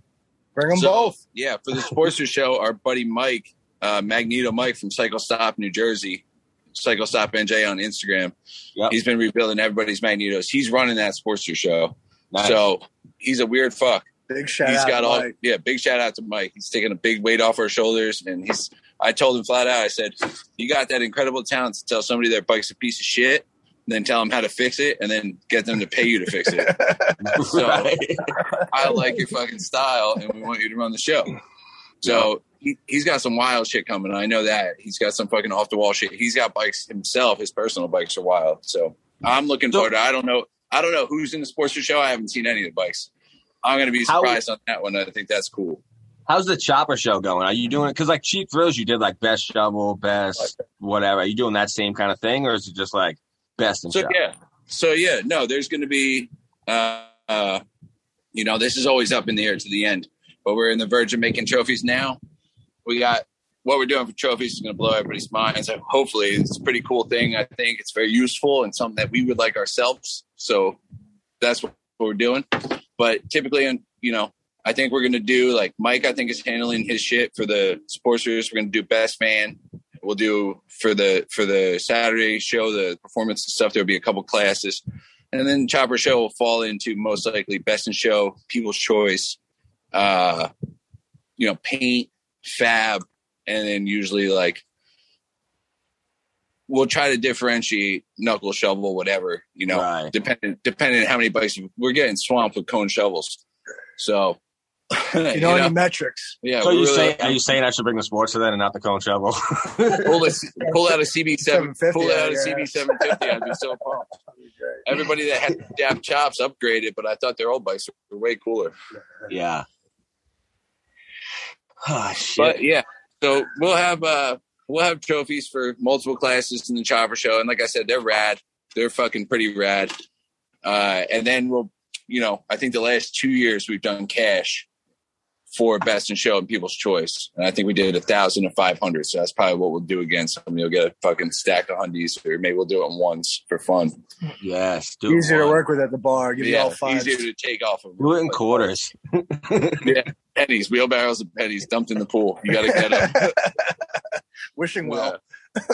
Bring them both. Yeah, for the Sportster show, our buddy Mike, Magneto Mike from Cycle Stop, New Jersey, Cycle Stop NJ on Instagram. Yep. He's been rebuilding everybody's Magnetos. He's running that Sportster show. Nice. So he's a weird fuck. Big shout out. Big shout out to Mike. He's taking a big weight off our shoulders, and he's. I told him flat out, I said, you got that incredible talent to tell somebody their bike's a piece of shit, and then tell them how to fix it, and then get them to pay you to fix it. So I like your fucking style, and we want you to run the show. So he's got some wild shit coming. I know that. He's got some fucking off-the-wall shit. He's got bikes himself. His personal bikes are wild. So I'm looking forward to it. I don't know. I don't know who's in the Sportster show. I haven't seen any of the bikes. I'm going to be surprised on that one. I think that's cool. How's the Chopper show going? Are you doing it? Because, like, Cheap Thrills, you did, like, best shovel, best whatever. Are you doing that same kind of thing, or is it just, like, best in shovel? So, yeah. No, there's going to be, you know, this is always up in the air to the end. But we're in the verge of making trophies now. We got what we're doing for trophies is going to blow everybody's minds. So hopefully, it's a pretty cool thing. I think it's very useful and something that we would like ourselves. So that's what we're doing. But typically, you know, I think we're going to do, like, Mike, I think, is handling his shit for the Sportsters. We're going to do Best Man. We'll do for the Saturday show, the performance and stuff. There'll be a couple classes. And then Chopper show will fall into most likely Best in Show, People's Choice, you know, Paint, Fab. And then usually, like, we'll try to differentiate knuckle, shovel, whatever, you know, right. depending on how many bikes. We're getting swamped with cone shovels. So... You know, any metrics. Yeah. So are you saying I should bring the Sportster then and not the cone shovel? Pull out a CB750. Pull out a CB750. I'd be so pumped. Everybody that had DAP chops upgraded, but I thought their old bikes were way cooler. Yeah. Oh, shit. But yeah, so we'll have trophies for multiple classes in the Chopper show, and like I said, they're rad. They're fucking pretty rad. And then we'll, you know, I think the last 2 years we've done cash for Best in Show and People's Choice. And I think we did 1,500. So that's probably what we'll do again. Somebody will get a fucking stack of hundies, or maybe we'll do it once for fun. Yes. Easier to work with at the bar. Give me all five. Easier to take off of. Do it in quarters. Yeah. Pennies, wheelbarrows of pennies dumped in the pool. You got to get them. Wishing well.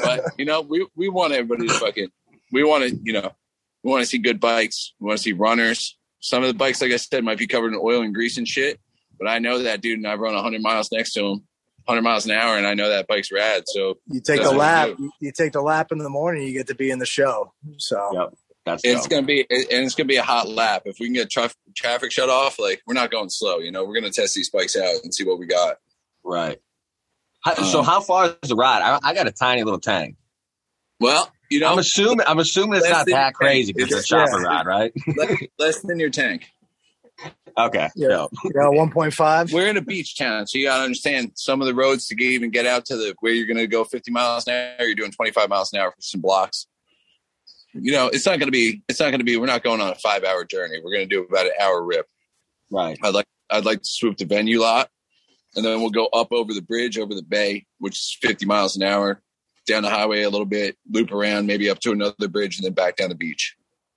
But, you know, we want everybody to fucking, we want to see good bikes. We want to see runners. Some of the bikes, like I said, might be covered in oil and grease and shit. But I know that dude, and I've run 100 miles next to him, 100 miles an hour, and I know that bike's rad. So you take the lap. You take the lap in the morning, you get to be in the show. So yep, it's gonna be a hot lap. If we can get traffic shut off, like, we're not going slow. You know, we're gonna test these bikes out and see what we got. Right. So how far is the ride? I got a tiny little tank. Well, you know, I'm assuming it's not that crazy because it's a Chopper ride, right? Less than your tank. Okay. Yeah. No. Yeah, 1.5. We're in a beach town, so you gotta understand some of the roads to even get out to the where you're gonna go 50 miles an hour. You're doing 25 miles an hour for some blocks. You know, we're not going on a 5-hour journey. We're gonna do about an hour rip. Right. I'd like to swoop the venue lot, and then we'll go up over the bridge over the bay, which is 50 miles an hour. Down the highway a little bit, loop around, maybe up to another bridge, and then back down the beach.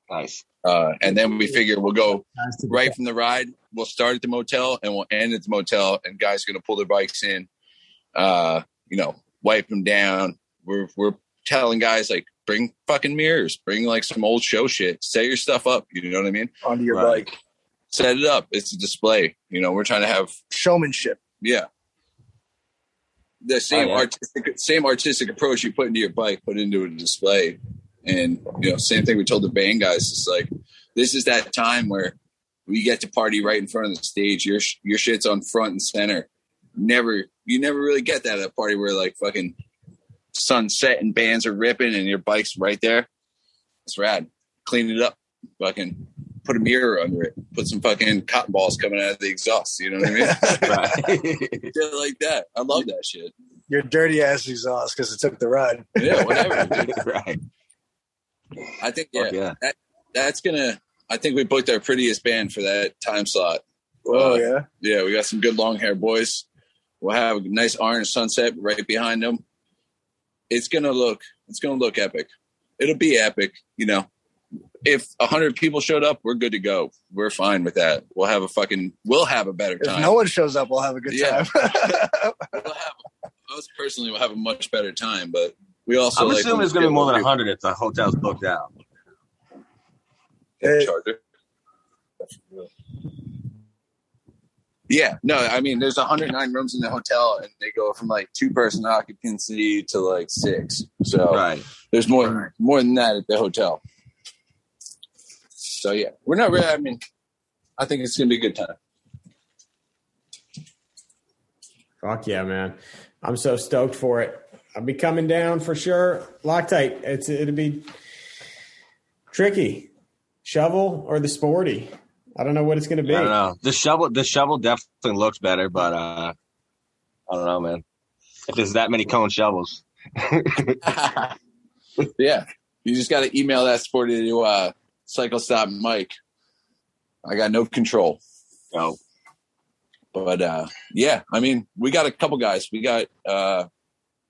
Nice. And then we figure we'll go right from the ride. We'll start at the motel and we'll end at the motel. And guys are going to pull their bikes in, you know, wipe them down. We're telling guys, like, bring fucking mirrors, bring like some old show shit, set your stuff up. You know what I mean? Onto your bike, set it up. It's a display. You know, we're trying to have showmanship. Yeah. The same artistic approach you put into your bike, put into a display. And, you know, same thing we told the band guys. It's like, this is that time where we get to party right in front of the stage. Your shit's on front and center. You never really get that at a party where, like, fucking sunset and bands are ripping and your bike's right there. It's rad. Clean it up. Fucking put a mirror under it. Put some fucking cotton balls coming out of the exhaust. You know what I mean? Shit like that. I love that shit. Your dirty ass exhaust because it took the ride. Yeah, whatever. Right. I think yeah. I think we booked our prettiest band for that time slot. Oh yeah. Yeah, we got some good long hair boys. We'll have a nice orange sunset right behind them. It's gonna look epic. It'll be epic, you know. If 100 people showed up, we're good to go. We're fine with that. We'll have a better time. If no one shows up, we'll have a good time. Us personally, we'll have a much better time. But we also, I'm assuming it's going to be more than 100 if the hotel's booked out. Charger. Yeah, no, I mean, there's 109 rooms in the hotel, and they go from, like, 2-person occupancy to, like, 6. So there's more than that at the hotel. So, yeah, we're not really – I mean, I think it's going to be a good time. Fuck yeah, man. I'm so stoked for it. I'll be coming down for sure. Loctite, it'll be tricky. shovel or the sporty. I don't know what it's going to be. I don't know. The shovel definitely looks better, but I don't know, man. If there's that many cone shovels. Yeah. You just got to email that sporty to Cycle Stop Mike. I got no control. No. But, yeah, I mean, we got a couple guys. We got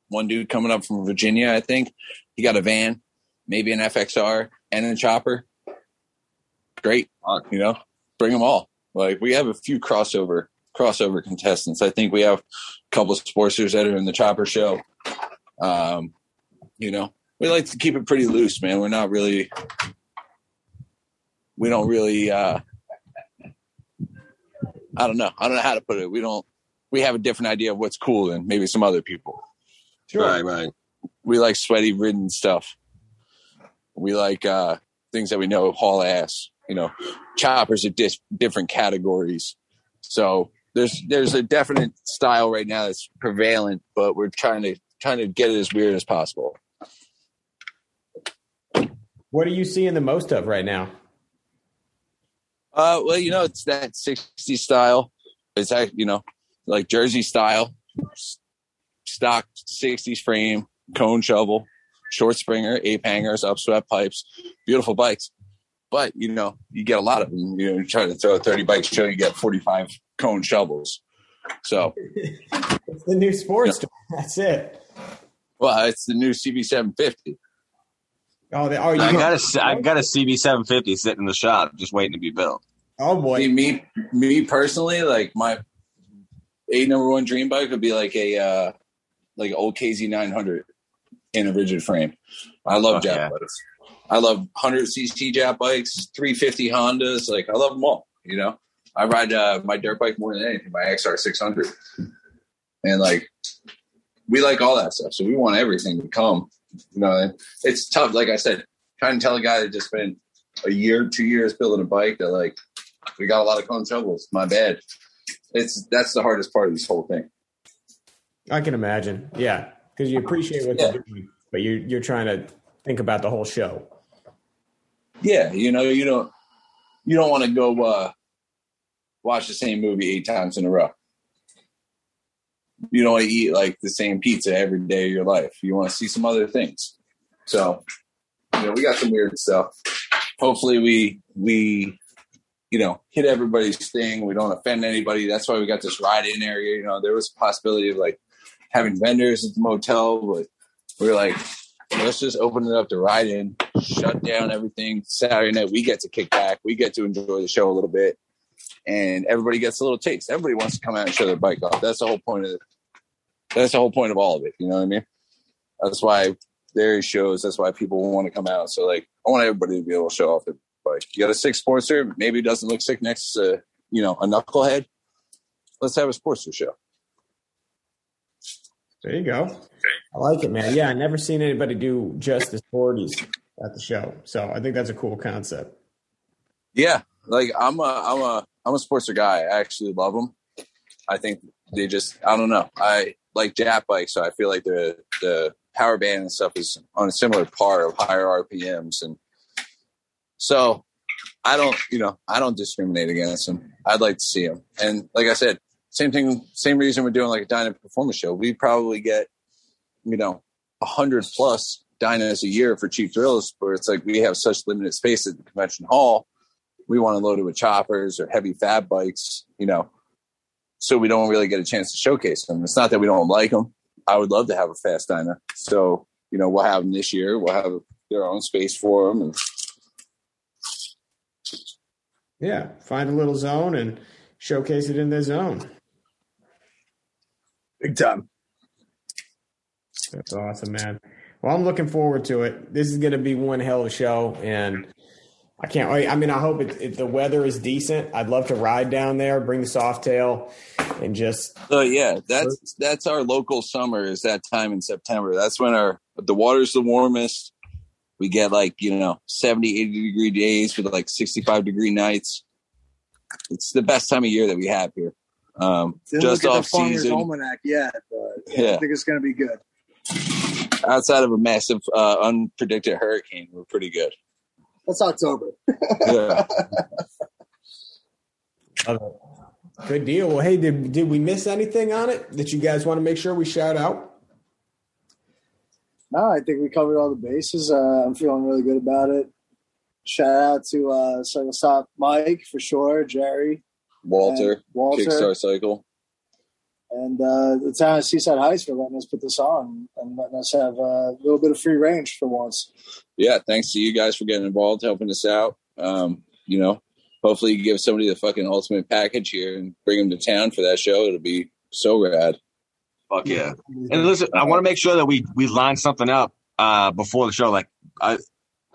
one dude coming up from Virginia, I think. He got a van, maybe an FXR, and a chopper. Great. You know, bring them all. Like, we have a few crossover contestants. I think we have a couple of sportsters that are in the chopper show. You know, we like to keep it pretty loose, man. We're not really, we don't really, I don't know. I don't know how to put it. We have a different idea of what's cool than maybe some other people. Sure. Right. We like sweaty ridden stuff. We like things that we know haul ass. You know, choppers are different categories. So there's a definite style right now that's prevalent, but we're trying to get it as weird as possible. What are you seeing the most of right now? Well, you know, it's that 60s style. It's you know, like Jersey style, stock 60s frame, cone shovel, short springer, ape hangers, upswept pipes, beautiful bikes. But, you know, you get a lot of them. You know, you try to throw a 30 bike show, you get 45 cone shovels. So it's the new sports. You know, that's it. Well, it's the new CB750. I got a CB750 sitting in the shop, just waiting to be built. Oh boy! See, me personally, like my number 1 dream bike would be like a like old KZ900 in a rigid frame. I love Jap bikes. I love 100cc Jap bikes, 350 Hondas. Like I love them all. You know, I ride my dirt bike more than anything, my XR600, and like we like all that stuff. So we want everything to come. You know, it's tough. Like I said, trying to tell a guy that just spent a year, 2 years building a bike that like, we got a lot of cone shovels. My bad. That's the hardest part of this whole thing. I can imagine. Yeah. Cause you appreciate what they're doing, but you're trying to think about the whole show. Yeah. You know, you don't want to go watch the same movie 8 times in a row. You don't want to eat like the same pizza every day of your life. You want to see some other things. So, you know, we got some weird stuff. Hopefully we, you know, hit everybody's thing. We don't offend anybody. That's why we got this ride-in area. You know, there was a possibility of like having vendors at the motel, but we were like, let's just open it up to ride-in, shut down everything. Saturday night, we get to kick back. We get to enjoy the show a little bit. And everybody gets a little taste. Everybody wants to come out and show their bike off. That's the whole point of it. That's the whole point of all of it. You know what I mean? That's why there is shows. That's why people want to come out. So, like, I want everybody to be able to show off their bike. You got a sick sportster. Maybe it doesn't look sick next to, you know, a knucklehead. Let's have a sportster show. There you go. I like it, man. Yeah, I've never seen anybody do just the sporties at the show. So I think that's a cool concept. Yeah. Like, I'm a sportster guy. I actually love them. I think they just, I don't know. I like Jap bikes, so I feel like the power band and stuff is on a similar par of higher RPMs. And so I don't discriminate against them. I'd like to see them. And like I said, same thing, same reason we're doing like a Dyna performance show. We probably get, you know, 100+ Dynas a year for Cheap Thrills, where it's like we have such limited space at the convention hall. We want to load it with choppers or heavy fab bikes, you know, so we don't really get a chance to showcase them. It's not that we don't like them. I would love to have a fast Dyna. So, you know, we'll have them this year. We'll have their own space for them. And yeah, find a little zone and showcase it in their zone. Big time. That's awesome, man. Well, I'm looking forward to it. This is going to be one hell of a show, and I can't wait. I mean, I hope if the weather is decent, I'd love to ride down there, bring the soft tail, and just. So yeah, that's our local summer. Is that time in September? That's when the water's the warmest. We get like, you know, 70, 80-degree days with like 65-degree nights. It's the best time of year that we have here. Just off season. Almanac yet, but yeah, I think it's going to be good. Outside of a massive unpredicted hurricane, we're pretty good. That's October. Yeah. Good deal. Well, hey, did we miss anything on it that you guys want to make sure we shout out? No, I think we covered all the bases. I'm feeling really good about it. Shout out to Cycle Stop Mike for sure, Jerry, Walter, Kickstart Cycle, and the town of Seaside Heights for letting us put this on and letting us have a little bit of free range for once. Yeah, thanks to you guys for getting involved, helping us out. You know, hopefully you give somebody the fucking ultimate package here and bring them to town for that show. It'll be so rad. Fuck yeah. And listen, I want to make sure that we line something up before the show. Like, I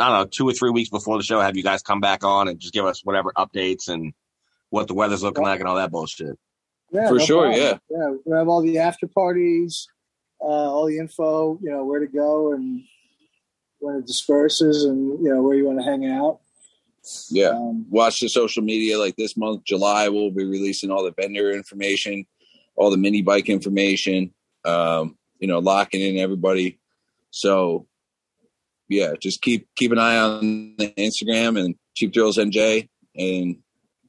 don't know, 2 or 3 weeks before the show, have you guys come back on and just give us whatever updates and what the weather's looking like and all that bullshit. Yeah, for sure, problem. Yeah. Yeah, we have all the after parties, all the info, you know, where to go and when it disperses and, you know, where you want to hang out. Yeah, watch the social media. Like this month, July, we'll be releasing all the vendor information, all the mini bike information, you know, locking in everybody. So, yeah, just keep an eye on the Instagram and Cheap Thrills NJ, and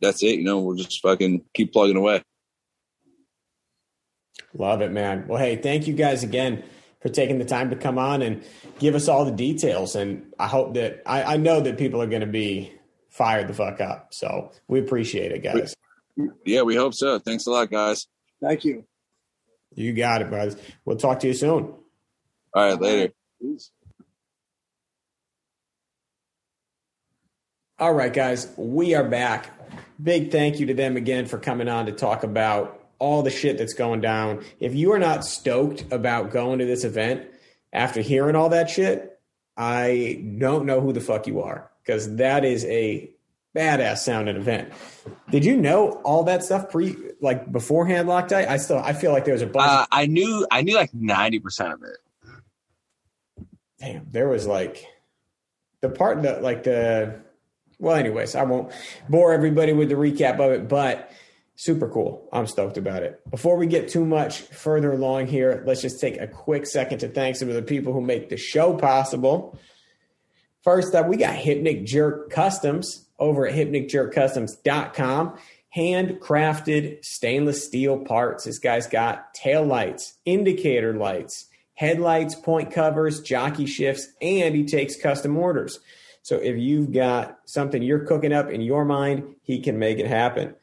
that's it. You know, we'll just fucking keep plugging away. Love it, man. Well, hey, thank you guys again for taking the time to come on and give us all the details. And I hope that I know that people are going to be fired the fuck up. So we appreciate it, guys. Yeah, we hope so. Thanks a lot, guys. Thank you. You got it, brothers. We'll talk to you soon. All right, later. Peace. All right, guys, we are back. Big thank you to them again for coming on to talk about all the shit that's going down. If you are not stoked about going to this event after hearing all that shit, I don't know who the fuck you are, because that is a badass sounding event. Did you know all that stuff beforehand, Loctite? I feel like there was a bunch. I knew like 90% of it. Damn, there was like the part that like the. Well, anyways, I won't bore everybody with the recap of it, but super cool. I'm stoked about it. Before we get too much further along here, let's just take a quick second to thank some of the people who make the show possible. First up, we got Hypnic Jerk Customs over at hypnicjerkcustoms.com. Handcrafted stainless steel parts. This guy's got tail lights, indicator lights, headlights, point covers, jockey shifts, and he takes custom orders. So if you've got something you're cooking up in your mind, he can make it happen.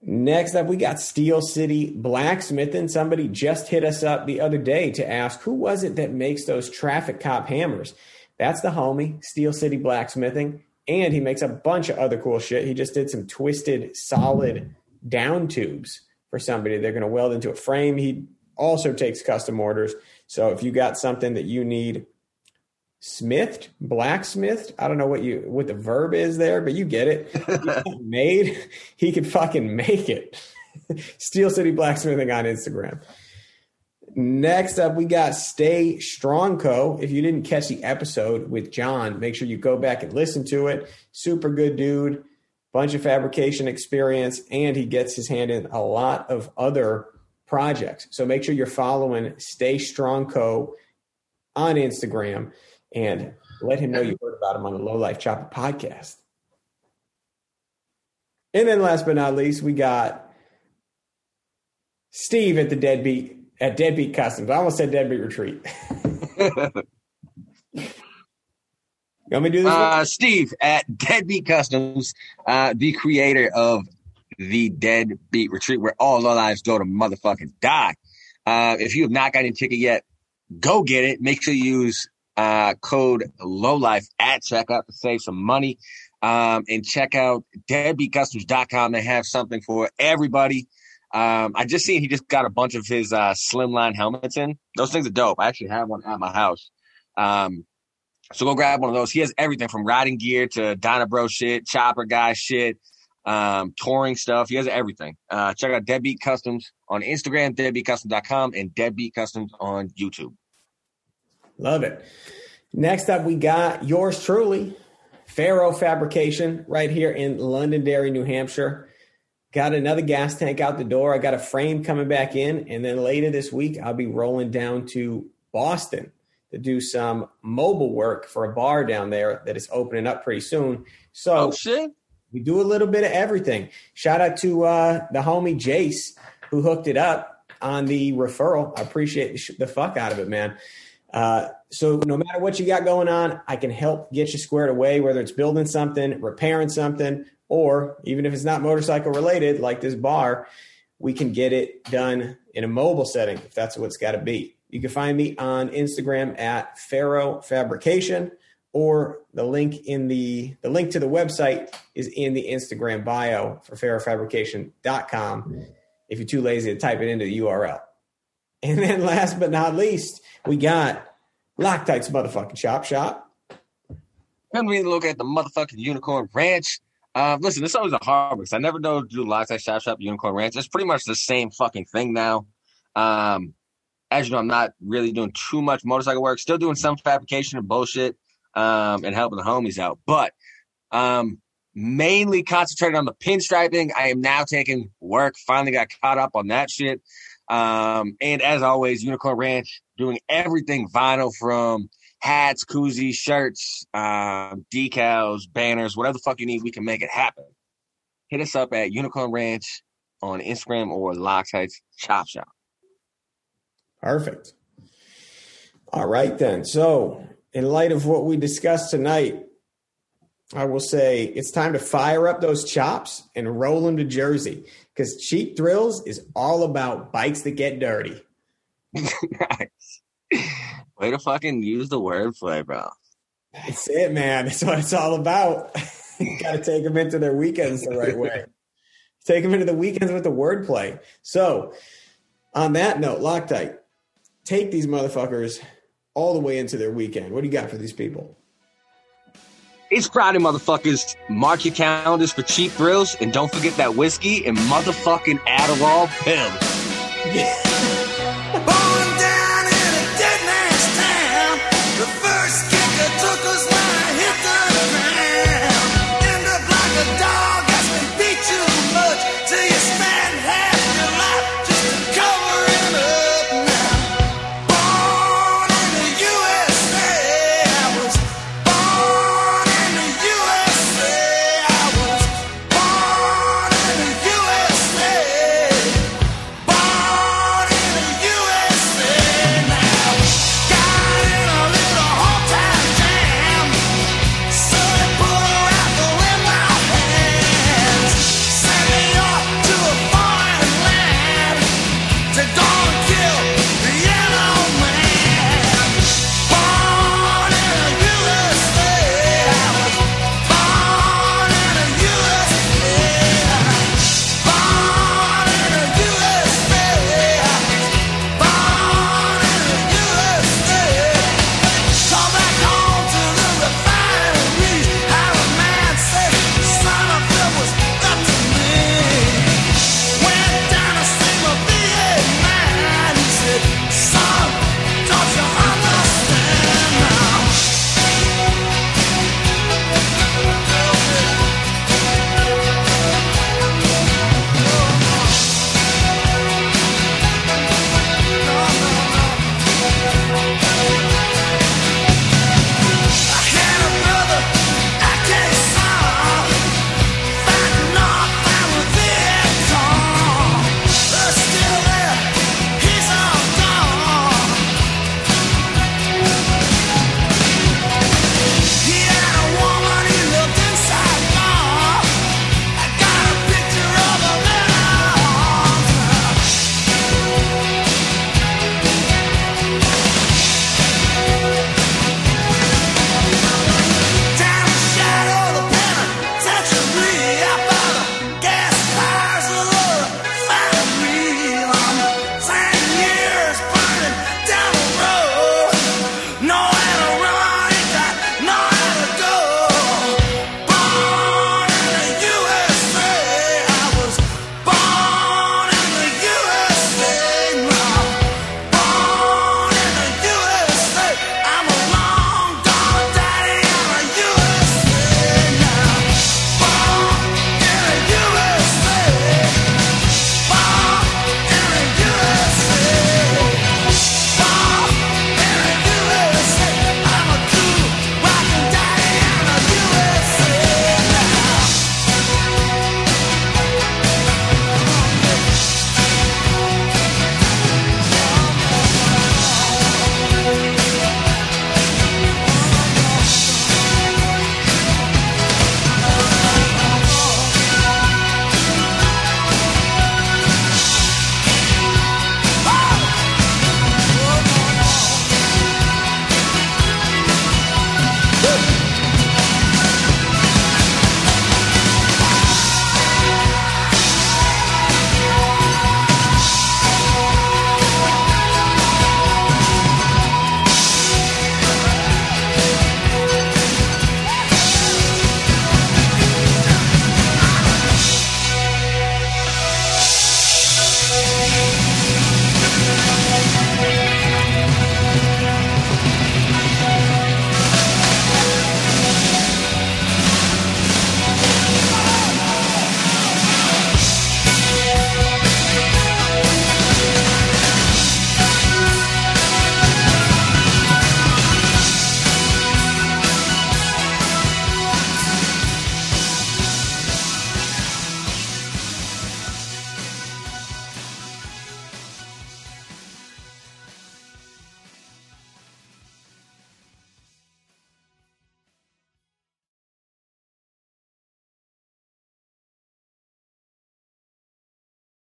Next up, we got Steel City Blacksmithing. Somebody just hit us up the other day to ask, who was it that makes those traffic cop hammers? That's the homie, Steel City Blacksmithing. And he makes a bunch of other cool shit. He just did some twisted solid down tubes for somebody. They're going to weld into a frame. He also takes custom orders. So if you got something that you need smithed, blacksmithed, I don't know what the verb is there, but you get it. Made, he could fucking make it. Steel City Blacksmithing on Instagram. Next up, we got Stay Strong Co. If you didn't catch the episode with John, make sure you go back and listen to it. Super good dude, bunch of fabrication experience, and he gets his hand in a lot of other projects. So make sure you're following Stay Strong Co. on Instagram. And let him know you heard about him on the Low Life Chopper podcast. And then last but not least, we got Steve at Deadbeat Customs. I almost said Deadbeat Retreat. You want me to do this? Steve at Deadbeat Customs, the creator of the Deadbeat Retreat, where all our lives go to motherfucking die. If you have not gotten a ticket yet, go get it. Make sure you use code LOWLIFE at checkout to save some money, and check out deadbeatcustoms.com. They have something for everybody. I just seen he just got a bunch of his slimline helmets in. Those things are dope. I actually have one at my house. So go grab one of those. He has everything from riding gear to Dynabro shit, chopper guy shit, touring stuff. He has everything. Check out Deadbeat Customs on Instagram, deadbeatcustoms.com, and Deadbeat Customs on YouTube. Love it. Next up, we got yours truly, Pharaoh Fabrication, right here in Londonderry, New Hampshire. Got another gas tank out the door. I got a frame coming back in. And then later this week, I'll be rolling down to Boston to do some mobile work for a bar down there that is opening up pretty soon. So we do a little bit of everything. Shout out to the homie Jace, who hooked it up on the referral. I appreciate the fuck out of it, man. So no matter what you got going on, I can help get you squared away, whether it's building something, repairing something, or even if it's not motorcycle related, like this bar, we can get it done in a mobile setting if that's what it's got to be. You can find me on Instagram at Pharaoh Fabrication, or the link in the link to the website is in the Instagram bio for pharaohfabrication.com if you're too lazy to type it into the URL. And then last but not least, we got Loctite's motherfucking Chop Shop. Come we look at the motherfucking Unicorn Ranch. Listen, this always a hard one. I never know to do Loctite's Chop Shop, Unicorn Ranch. It's pretty much the same fucking thing now. As you know, I'm not really doing too much motorcycle work. Still doing some fabrication and bullshit and helping the homies out. But mainly concentrated on the pinstriping. I am now taking work. Finally got caught up on that shit. And as always, Unicorn Ranch doing everything vinyl from hats, koozies, shirts, decals, banners, whatever the fuck you need, we can make it happen. Hit us up at Unicorn Ranch on Instagram or Loctite's Chop Shop. Perfect. All right, then. So in light of what we discussed tonight, I will say it's time to fire up those chops and roll them to Jersey, because Cheap Thrills is all about bikes that get dirty. Nice. Way to fucking use the wordplay, bro. That's it, man. That's what it's all about. You got to take them into their weekends the right way. Take them into the weekends with the wordplay. So on that note, Loctite, take these motherfuckers all the way into their weekend. What do you got for these people? It's Friday, motherfuckers. Mark your calendars for Cheap Thrills, and don't forget that whiskey and motherfucking Adderall pills. Yeah.